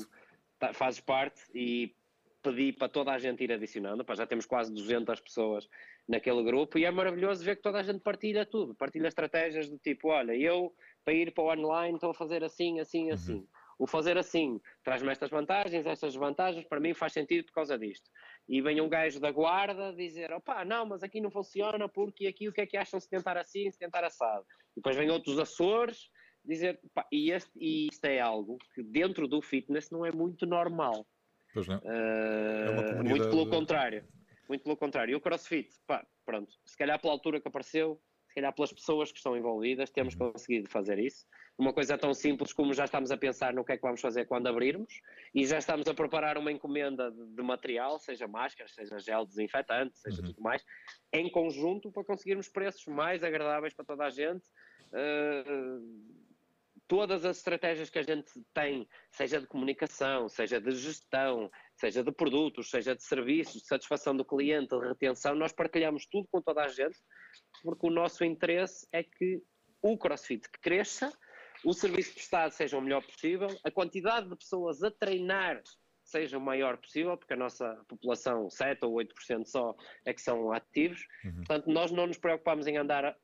fazes parte, e pedi para toda a gente ir adicionando. Já temos quase 200 pessoas naquele grupo e é maravilhoso ver que toda a gente partilha tudo, partilha estratégias do tipo, olha, eu para ir para o online estou a fazer assim, assim, assim. O fazer assim traz-me estas vantagens, estas desvantagens, para mim faz sentido por causa disto. E vem um gajo da guarda dizer, opá, não, mas aqui não funciona porque aqui o que é que acham se tentar assim, se tentar assado. E depois vem outro dos Açores dizer, opá, e isto é algo que dentro do fitness não é muito normal. Pois não. É uma comunidade... Muito pelo contrário. E o CrossFit, pá, pronto, se calhar pela altura que apareceu, se calhar pelas pessoas que estão envolvidas, temos conseguido fazer isso. Uma coisa tão simples como já estamos a pensar no que é que vamos fazer quando abrirmos, e já estamos a preparar uma encomenda de material, seja máscaras, seja gel desinfetante, seja tudo mais, em conjunto, para conseguirmos preços mais agradáveis para toda a gente. Todas as estratégias que a gente tem, seja de comunicação, seja de gestão, seja de produtos, seja de serviços, de satisfação do cliente, de retenção, nós partilhamos tudo com toda a gente, porque o nosso interesse é que o CrossFit cresça, o serviço prestado seja o melhor possível, a quantidade de pessoas a treinar seja o maior possível, porque a nossa população, 7 ou 8% só é que são ativos. Portanto, nós não nos preocupamos em andar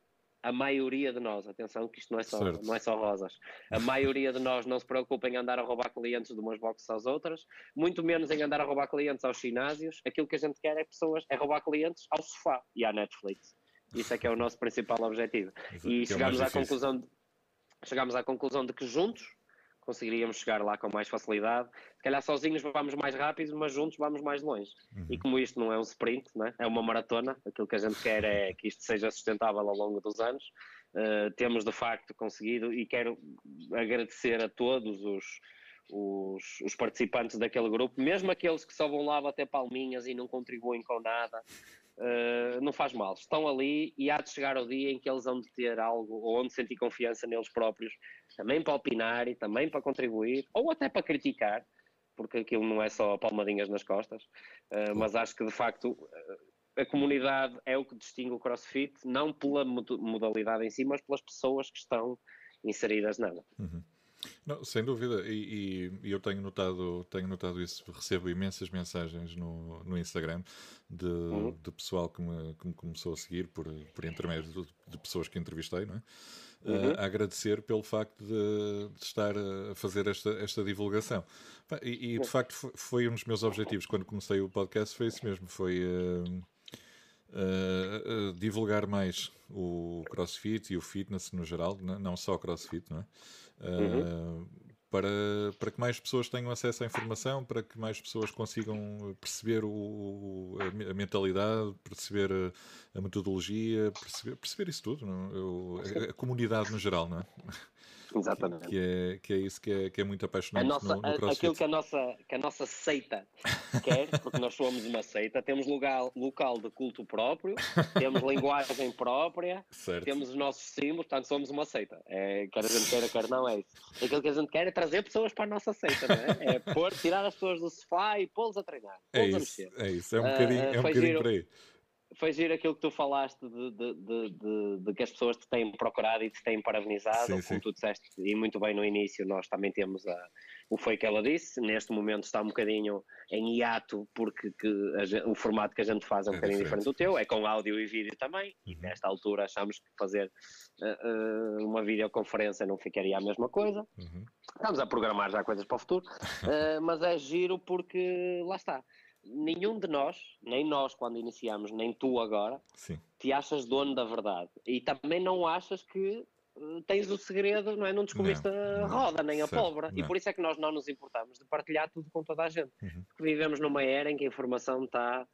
a maioria de nós, atenção que isto não é só rosas, a maioria de nós não se preocupa em andar a roubar clientes de umas boxes às outras, muito menos em andar a roubar clientes aos ginásios. Aquilo que a gente quer é roubar clientes ao sofá e à Netflix. Isso é que é o nosso principal objetivo. E chegámos à conclusão de que juntos conseguiríamos chegar lá com mais facilidade. Se calhar sozinhos vamos mais rápido, mas juntos vamos mais longe. E como isto não é um sprint, não é? É uma maratona, aquilo que a gente quer é que isto seja sustentável ao longo dos anos. Temos de facto conseguido, e quero agradecer a todos os participantes daquele grupo, mesmo aqueles que só vão lá bater palminhas e não contribuem com nada. Não faz mal, estão ali e há de chegar o dia em que eles vão ter algo ou onde sentir confiança neles próprios, também para opinar e também para contribuir ou até para criticar, porque aquilo não é só palmadinhas nas costas. Mas acho que de facto a comunidade é o que distingue o CrossFit, não pela modalidade em si, mas pelas pessoas que estão inseridas nela. Não, sem dúvida, e eu tenho notado isso, recebo imensas mensagens no Instagram de pessoal que me começou a seguir por intermédio de pessoas que entrevistei, não é? A agradecer pelo facto de estar a fazer esta divulgação. E de facto foi um dos meus objetivos quando comecei o podcast, foi isso mesmo, foi divulgar mais o CrossFit e o fitness no geral, não só o CrossFit, não é? Para que mais pessoas tenham acesso à informação, para que mais pessoas consigam perceber a mentalidade, perceber a metodologia, perceber isso tudo, a comunidade no geral, não é? Exatamente. Que é isso que é muito apaixonante no CrossFit. Aquilo que a nossa seita quer, porque nós somos uma seita, temos local de culto próprio, temos linguagem própria, certo. Temos os nossos símbolos, portanto somos uma seita. É, quer a gente queira, quer não, é isso. Aquilo que a gente quer é trazer pessoas para a nossa seita, não é? É tirar as pessoas do sofá e pô-los a treinar, pô-los a mexer. É isso, é um bocadinho, para aí. Foi giro aquilo que tu falaste de que as pessoas te têm procurado e te têm parabenizado, como tu disseste, e muito bem no início, nós também temos o foi que ela disse, neste momento está um bocadinho em hiato, porque o formato que a gente faz é um bocadinho diferente do teu, é com áudio e vídeo também, e nesta altura achamos que fazer uma videoconferência não ficaria a mesma coisa, estamos a programar já coisas para o futuro, mas é giro porque lá está. Nenhum de nós, nem nós quando iniciamos, nem tu agora, te achas dono da verdade. E também não achas que tens o segredo, não é? Não descobriste a roda, nem a pólvora. E por isso é que nós não nos importamos de partilhar tudo com toda a gente. Porque vivemos numa era em que a informação está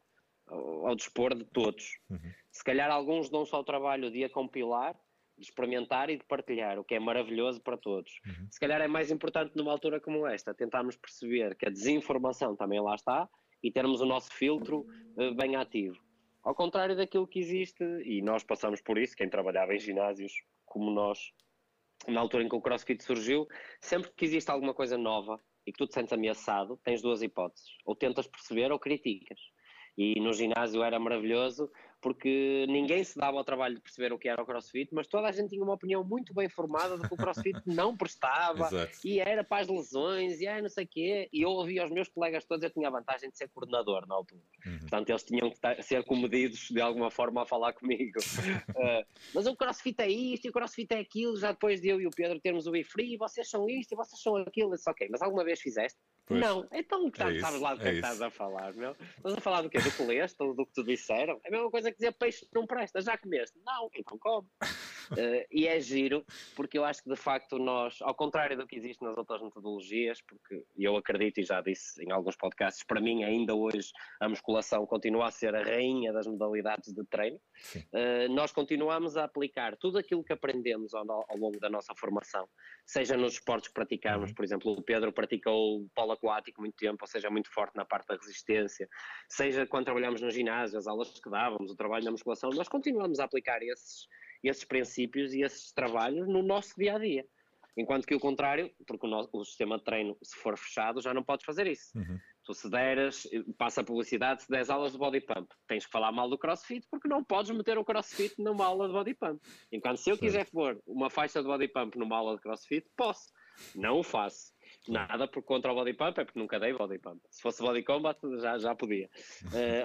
ao dispor de todos. Se calhar alguns dão só o trabalho de a compilar, de experimentar e de partilhar, o que é maravilhoso para todos. Se calhar é mais importante numa altura como esta, tentarmos perceber que a desinformação também lá está, e termos o nosso filtro bem ativo. Ao contrário daquilo que existe, e nós passamos por isso, quem trabalhava em ginásios, como nós, na altura em que o CrossFit surgiu, sempre que existe alguma coisa nova e que tu te sentes ameaçado, tens duas hipóteses, ou tentas perceber ou criticas. E no ginásio era maravilhoso, porque ninguém se dava ao trabalho de perceber o que era o CrossFit, mas toda a gente tinha uma opinião muito bem formada de que o CrossFit não prestava, e era para as lesões, e não sei o quê, e eu ouvia os meus colegas todos, eu tinha a vantagem de ser coordenador na altura, portanto eles tinham que ser comedidos de alguma forma a falar comigo, mas o CrossFit é isto, e o CrossFit é aquilo, já depois de eu e o Pedro termos o BeFree, vocês são isto, e vocês são aquilo, disse, ok, mas alguma vez fizeste? Pois. Não, então sabes lá do que estás a falar, meu? Estás a falar do quê? Do que leste, do que te disseram? É a mesma coisa que dizer peixe não presta, já comeste? Não, então come. E é giro, porque eu acho que de facto nós, ao contrário do que existe nas outras metodologias, porque eu acredito e já disse em alguns podcasts, para mim ainda hoje a musculação continua a ser a rainha das modalidades de treino, nós continuamos a aplicar tudo aquilo que aprendemos ao longo da nossa formação, seja nos esportes que praticamos, por exemplo, o Pedro praticou polo aquático muito tempo, ou seja, muito forte na parte da resistência, seja quando trabalhamos no ginásio, as aulas que dávamos, o trabalho na musculação, nós continuamos a aplicar esses princípios e esses trabalhos no nosso dia-a-dia. Enquanto que o contrário, porque o sistema de treino, se for fechado, já não podes fazer isso. Tu se deres, passa a publicidade, se deres aulas de body pump, tens que falar mal do CrossFit, porque não podes meter o CrossFit numa aula de body pump. Enquanto se eu quiser pôr uma faixa de body pump numa aula de CrossFit, posso. Não o faço. Nada por contra o body pump, é porque nunca dei body pump. Se fosse body combat, já podia.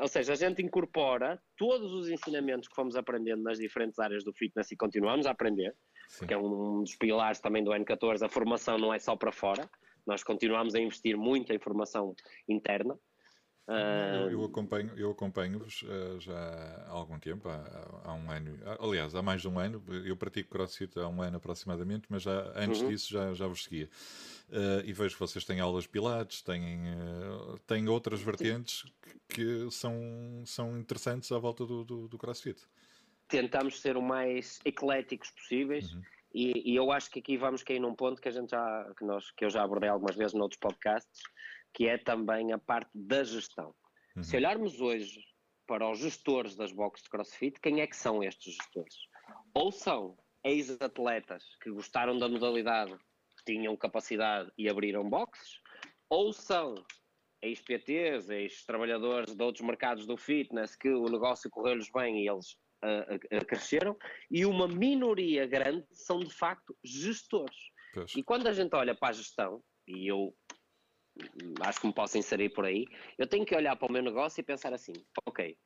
Ou seja, a gente incorpora todos os ensinamentos que fomos aprendendo nas diferentes áreas do fitness e continuamos a aprender, porque é um dos pilares também do N14, a formação não é só para fora, nós continuamos a investir muito em formação interna. Eu acompanho-vos já há algum tempo, há um ano, aliás, há mais de um ano, eu pratico CrossFit há um ano aproximadamente, mas já antes disso já vos seguia. E vejo que vocês têm aulas pilates, têm outras vertentes que são interessantes à volta do CrossFit. Tentamos ser o mais ecléticos possíveis. E eu acho que aqui vamos cair num ponto que eu já abordei algumas vezes noutros podcasts, que é também a parte da gestão. Se olharmos hoje para os gestores das boxes de CrossFit, quem é que são estes gestores? Ou são ex-atletas que gostaram da modalidade, tinham capacidade e abriram boxes, ou são ex-PTs, ex-trabalhadores de outros mercados do fitness que o negócio correu-lhes bem e eles cresceram, e uma minoria grande são de facto gestores. Pois. E quando a gente olha para a gestão, e eu acho que me posso inserir por aí, eu tenho que olhar para o meu negócio e pensar assim, ok,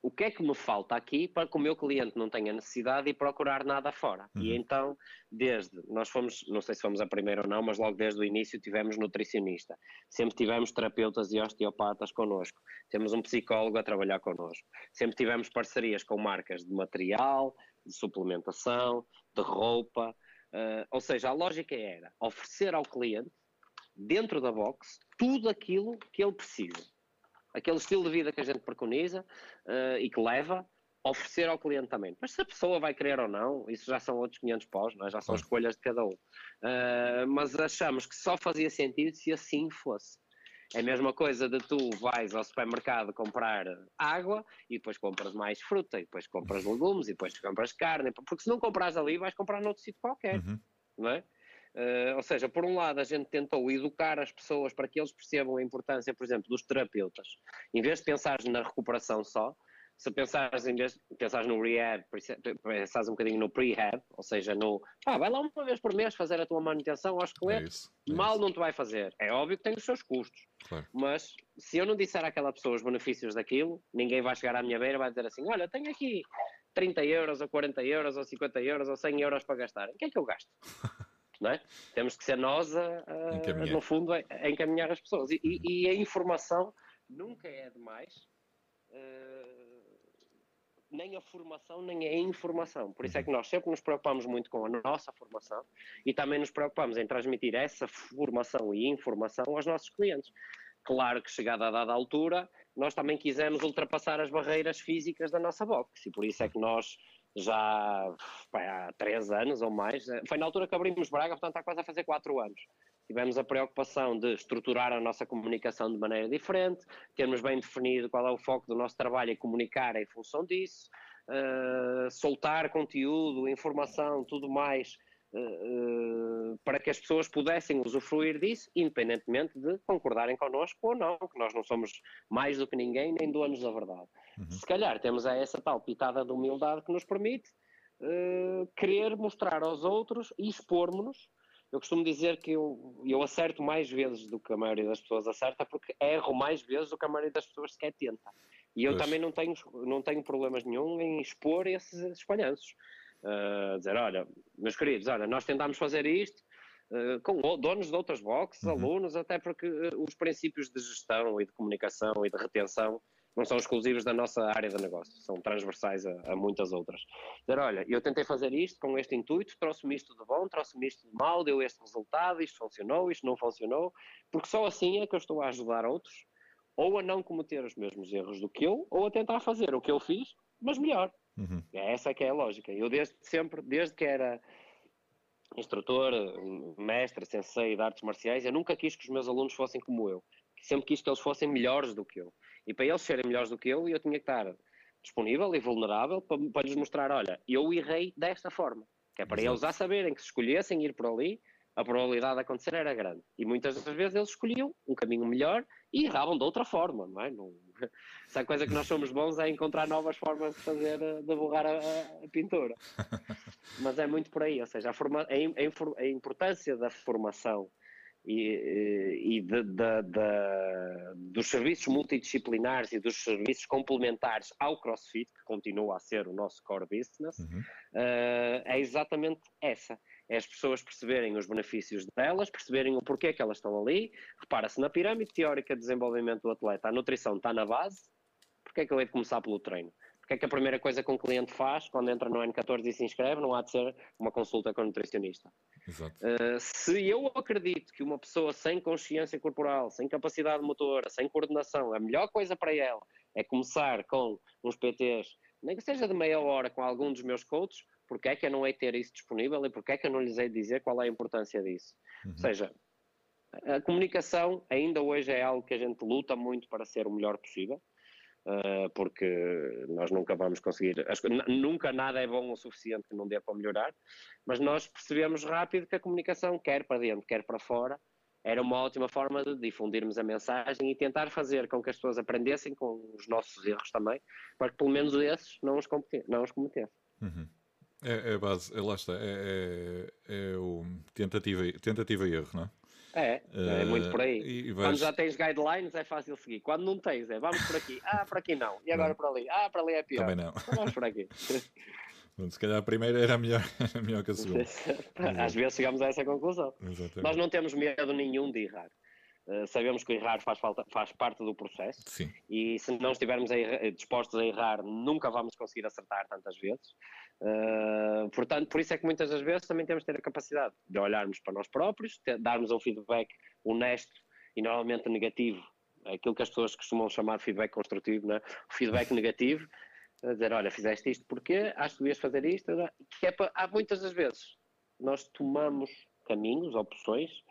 o que é que me falta aqui para que o meu cliente não tenha necessidade de procurar nada fora? Uhum. E então, nós fomos, não sei se fomos a primeira ou não, mas logo desde o início tivemos nutricionista, sempre tivemos terapeutas e osteopatas connosco, temos um psicólogo a trabalhar connosco, sempre tivemos parcerias com marcas de material, de suplementação, de roupa, ou seja, a lógica era oferecer ao cliente, dentro da box, tudo aquilo que ele precisa. Aquele estilo de vida que a gente preconiza e que leva, oferecer ao cliente também. Mas se a pessoa vai querer ou não, isso já são outros 500 paus, não é? Já são escolhas de cada um. Mas achamos que só fazia sentido se assim fosse. É a mesma coisa de tu vais ao supermercado comprar água e depois compras mais fruta, e depois compras legumes, e depois compras carne, porque se não compras ali vais comprar noutro sítio qualquer, não é? Ou seja, por um lado a gente tentou educar as pessoas para que eles percebam a importância, por exemplo, dos terapeutas. Em vez de pensares na recuperação só, se pensares, em vez de pensares no rehab, pensares um bocadinho no prehab, ou seja, no vai lá uma vez por mês fazer a tua manutenção aos esqueletos, mal não te vai fazer. É óbvio que tem os seus custos, claro. Mas se eu não disser àquela pessoa os benefícios daquilo, ninguém vai chegar à minha beira e vai dizer assim, olha, tenho aqui 30 euros ou 40 euros ou 50 euros ou 100 euros para gastar, o que é que eu gasto? Não é? Temos que ser nós, no fundo, a encaminhar as pessoas. E a informação nunca é demais, nem a formação, nem a informação. Por isso é que nós sempre nos preocupamos muito com a nossa formação e também nos preocupamos em transmitir essa formação e informação aos nossos clientes. Claro que, chegada a dada altura, nós também quisemos ultrapassar as barreiras físicas da nossa boxe, e por isso é que nós... já há 3 anos ou mais, foi na altura que abrimos Braga, portanto está quase a fazer 4 anos. Tivemos a preocupação de estruturar a nossa comunicação de maneira diferente, termos bem definido qual é o foco do nosso trabalho e comunicar em função disso, soltar conteúdo, informação, tudo mais, para que as pessoas pudessem usufruir disso, independentemente de concordarem connosco ou não, que nós não somos mais do que ninguém, nem donos da verdade. Se calhar temos essa tal pitada de humildade que nos permite querer mostrar aos outros e expormos-nos. Eu costumo dizer que eu acerto mais vezes do que a maioria das pessoas acerta, porque erro mais vezes do que a maioria das pessoas sequer tenta. E eu também não tenho problemas nenhum em expor esses espalhanços. Dizer, olha, meus queridos, olha, nós tentámos fazer isto com donos de outras boxes, alunos, até porque os princípios de gestão e de comunicação e de retenção não são exclusivos da nossa área de negócio, são transversais a muitas outras. Dizer, olha, eu tentei fazer isto com este intuito, trouxe-me isto de bom, trouxe-me isto de mal, deu este resultado, isto funcionou, isto não funcionou, porque só assim é que eu estou a ajudar outros, ou a não cometer os mesmos erros do que eu, ou a tentar fazer o que eu fiz, mas melhor. Essa que é a lógica. Eu desde que era instrutor, mestre, sensei de artes marciais, eu nunca quis que os meus alunos fossem como eu, sempre quis que eles fossem melhores do que eu, e para eles serem melhores do que eu tinha que estar disponível e vulnerável para lhes mostrar, olha, eu errei desta forma, que é para eles já saberem que se escolhessem ir por ali, a probabilidade de acontecer era grande, e muitas das vezes eles escolhiam um caminho melhor e erravam de outra forma, não é? Essa coisa que nós somos bons é encontrar novas formas de fazer, de borrar a pintura. Mas é muito por aí, ou seja, a importância da formação e dos serviços multidisciplinares e dos serviços complementares ao CrossFit, que continua a ser o nosso core business, é exatamente essa. É as pessoas perceberem os benefícios delas, perceberem o porquê que elas estão ali. Repara-se, na pirâmide teórica de desenvolvimento do atleta, a nutrição está na base. Porquê é que eu hei de começar pelo treino? Porquê é que a primeira coisa que um cliente faz quando entra no N14 e se inscreve não há de ser uma consulta com um nutricionista? Exato. Se eu acredito que uma pessoa sem consciência corporal, sem capacidade motora, sem coordenação, a melhor coisa para ela é começar com uns PTs, nem que seja de meia hora, com algum dos meus coaches, porque é que eu não hei de ter isso disponível e porque é que eu não lhes hei de dizer qual é a importância disso? Ou seja, a comunicação ainda hoje é algo que a gente luta muito para ser o melhor possível, porque nós nunca vamos conseguir, nunca nada é bom o suficiente que não dê para melhorar, mas nós percebemos rápido que a comunicação, quer para dentro, quer para fora, era uma ótima forma de difundirmos a mensagem e tentar fazer com que as pessoas aprendessem com os nossos erros também, para que pelo menos esses não os cometessem. É a base, lá está, é o tentativa e erro, não é? É muito por aí. Quando já tens guidelines é fácil seguir. Quando não tens é vamos por aqui, por aqui não, e agora para ali, para ali é pior. Também não. Vamos por aqui. Bom, se calhar a primeira era melhor que a segunda. Às vezes chegamos a essa conclusão. Exatamente. Nós não temos medo nenhum de errar. Sabemos que errar faz parte do processo. Sim. E se não estivermos dispostos a errar, nunca vamos conseguir acertar tantas vezes. Portanto, por isso é que muitas das vezes também temos de ter a capacidade de olharmos para nós próprios, darmos um feedback honesto e normalmente negativo, aquilo que as pessoas costumam chamar de feedback construtivo, não é? O feedback negativo, dizer, olha, fizeste isto porque acho que devias fazer isto, não é? Que é para, há muitas das vezes nós tomamos caminhos, opções,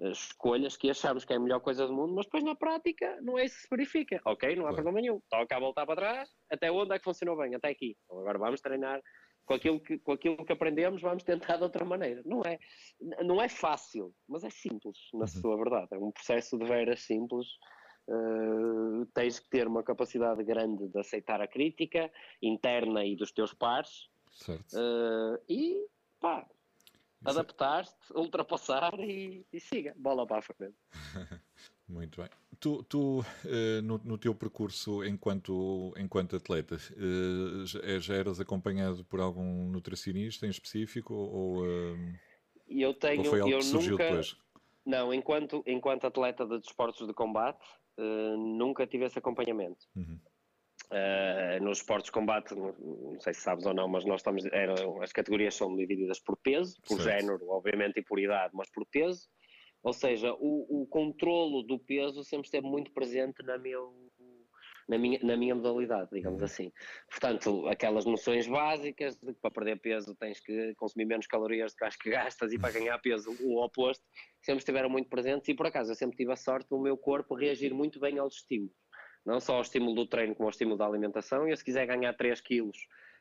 escolhas que achamos que é a melhor coisa do mundo, mas depois na prática não é isso que se verifica. Ok, não há problema nenhum, toca a voltar para trás, até onde é que funcionou bem, até aqui, então agora vamos treinar com aquilo que aprendemos, vamos tentar de outra maneira. Não é fácil, mas é simples, na sua verdade, é um processo de veras simples. Tens que ter uma capacidade grande de aceitar a crítica interna e dos teus pares, e pá, adaptar-te, ultrapassar e siga, bola para a frente. Muito bem. Tu no teu percurso enquanto atleta, já eras acompanhado por algum nutricionista em específico, ou foi algo que surgiu depois? Não, enquanto atleta de desportos de combate, nunca tive esse acompanhamento. Uhum. Nos esportes de combate, não sei se sabes ou não, mas nós estamos, as categorias são divididas por peso, por género, obviamente, e por idade, mas por peso, ou seja, o controlo do peso sempre esteve muito presente na minha modalidade, digamos assim. Portanto, aquelas noções básicas de que para perder peso tens que consumir menos calorias do que as que gastas e para ganhar peso o oposto, sempre estiveram muito presentes, e por acaso eu sempre tive a sorte do meu corpo reagir muito bem aos estímulos. Não só ao estímulo do treino, como ao estímulo da alimentação. Eu, se quiser ganhar 3 quilos,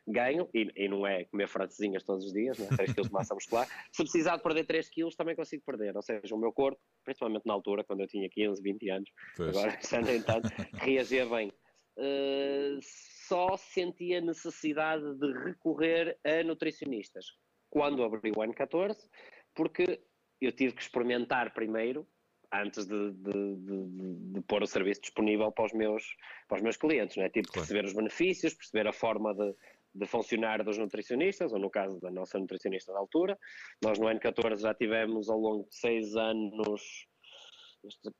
ganho. E não é comer francesinhas todos os dias, não é? 3 quilos de massa muscular. Se precisar de perder 3 quilos, também consigo perder. Ou seja, o meu corpo, principalmente na altura, quando eu tinha 15, 20 anos, agora já nem tanto, reagia bem. Só sentia necessidade de recorrer a nutricionistas quando abri o N14, porque eu tive que experimentar primeiro, antes de pôr o serviço disponível para os meus clientes, não é? Tipo, perceber os benefícios, perceber a forma de funcionar dos nutricionistas, ou no caso da nossa nutricionista da altura. Nós no N14 já tivemos ao longo de 6 anos,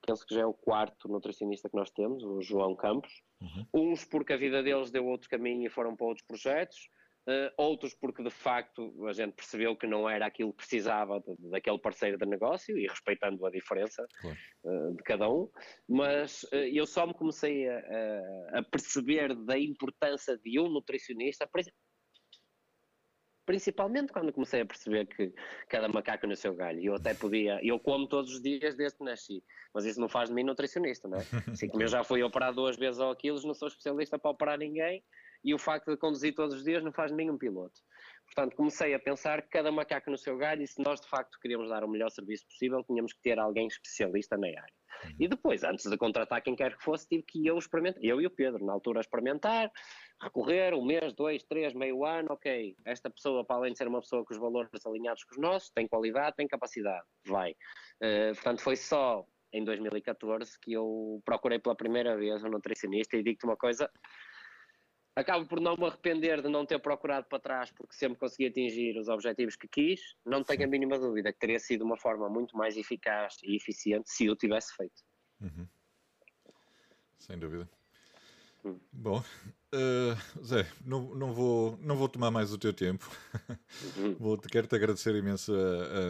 penso que já é o 4º nutricionista que nós temos, o João Campos. Uhum. Uns porque a vida deles deu outro caminho e foram para outros projetos, outros porque de facto a gente percebeu que não era aquilo que precisava daquele parceiro de negócio, e respeitando a diferença de cada um. Mas eu só me comecei a perceber da importância de um nutricionista, principalmente quando comecei a perceber que cada macaco no seu galho. Eu como todos os dias desde que nasci, mas isso não faz de mim nutricionista, não é? Assim como eu já fui operar 2 vezes ao Aquiles, não sou especialista para operar ninguém. E o facto de conduzir todos os dias não faz nenhum piloto. Portanto, comecei a pensar que cada macaco no seu galho, e se nós de facto queríamos dar o melhor serviço possível, tínhamos que ter alguém especialista na área. E depois, antes de contratar quem quer que fosse, tive que eu e o Pedro, na altura, experimentar, recorrer 1 mês, 2, 3, meio ano. Ok, esta pessoa, para além de ser uma pessoa com os valores alinhados com os nossos, tem qualidade, tem capacidade, vai. Portanto, foi só em 2014 que eu procurei pela primeira vez um nutricionista, e digo-te uma coisa... Acabo por não me arrepender de não ter procurado para trás, porque sempre consegui atingir os objetivos que quis. Não tenho a mínima dúvida que teria sido uma forma muito mais eficaz e eficiente se eu tivesse feito. Uhum. Sem dúvida. Bom, Zé, não vou tomar mais o teu tempo. Quero-te agradecer imenso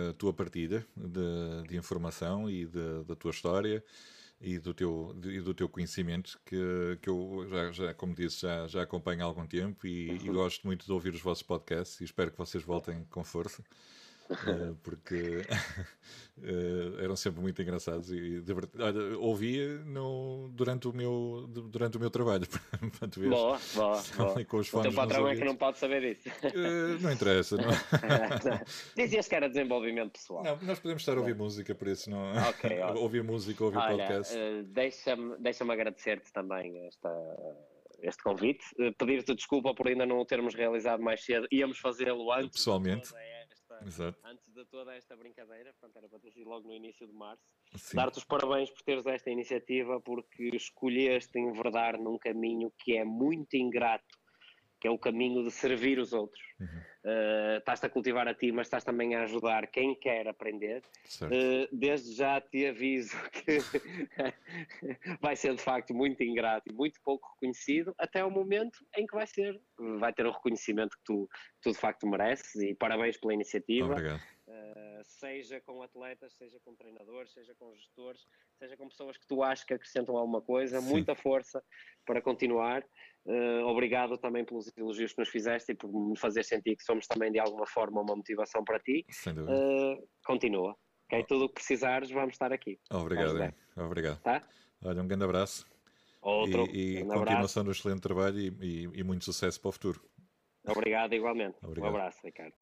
a tua partilha de informação e da tua história, e do teu conhecimento, que eu, já como disse, já acompanho há algum tempo, e gosto muito de ouvir os vossos podcasts, e espero que vocês voltem com força, porque eram sempre muito engraçados, e ouvia durante o meu trabalho. Boa. Com os fones. O teu patrão é que não pode saber disso. Não interessa, não. Dizias que era desenvolvimento pessoal. Não, nós podemos estar a ouvir música, por isso não. Okay, ouvir música, ouvir podcast. Deixa-me agradecer-te também esta este convite. Pedir-te desculpa por ainda não o termos realizado mais cedo. Íamos fazê-lo antes, pessoalmente, antes de toda esta brincadeira. Portanto, era para ter sido logo no início de março. Dar-te os parabéns por teres esta iniciativa, porque escolheste enverdar num caminho que é muito ingrato, que é o caminho de servir os outros. Estás-te a cultivar a ti, mas estás também a ajudar quem quer aprender. Desde já te aviso que vai ser de facto muito ingrato e muito pouco reconhecido, até o momento em que vai ter o reconhecimento que tu de facto mereces. E parabéns pela iniciativa. Obrigado. Seja com atletas, seja com treinadores, seja com gestores, seja com pessoas que tu achas que acrescentam alguma coisa. Muita força para continuar. Obrigado também pelos elogios que nos fizeste e por me fazer sentir que somos também de alguma forma uma motivação para ti. Sem dúvida. Continua, ok? Tudo o que precisares, vamos estar aqui. Obrigado, obrigado. Tá? Olha, um grande abraço. Outro grande continuação do excelente trabalho e muito sucesso para o futuro. Obrigado, igualmente. Obrigado. Um abraço, Ricardo.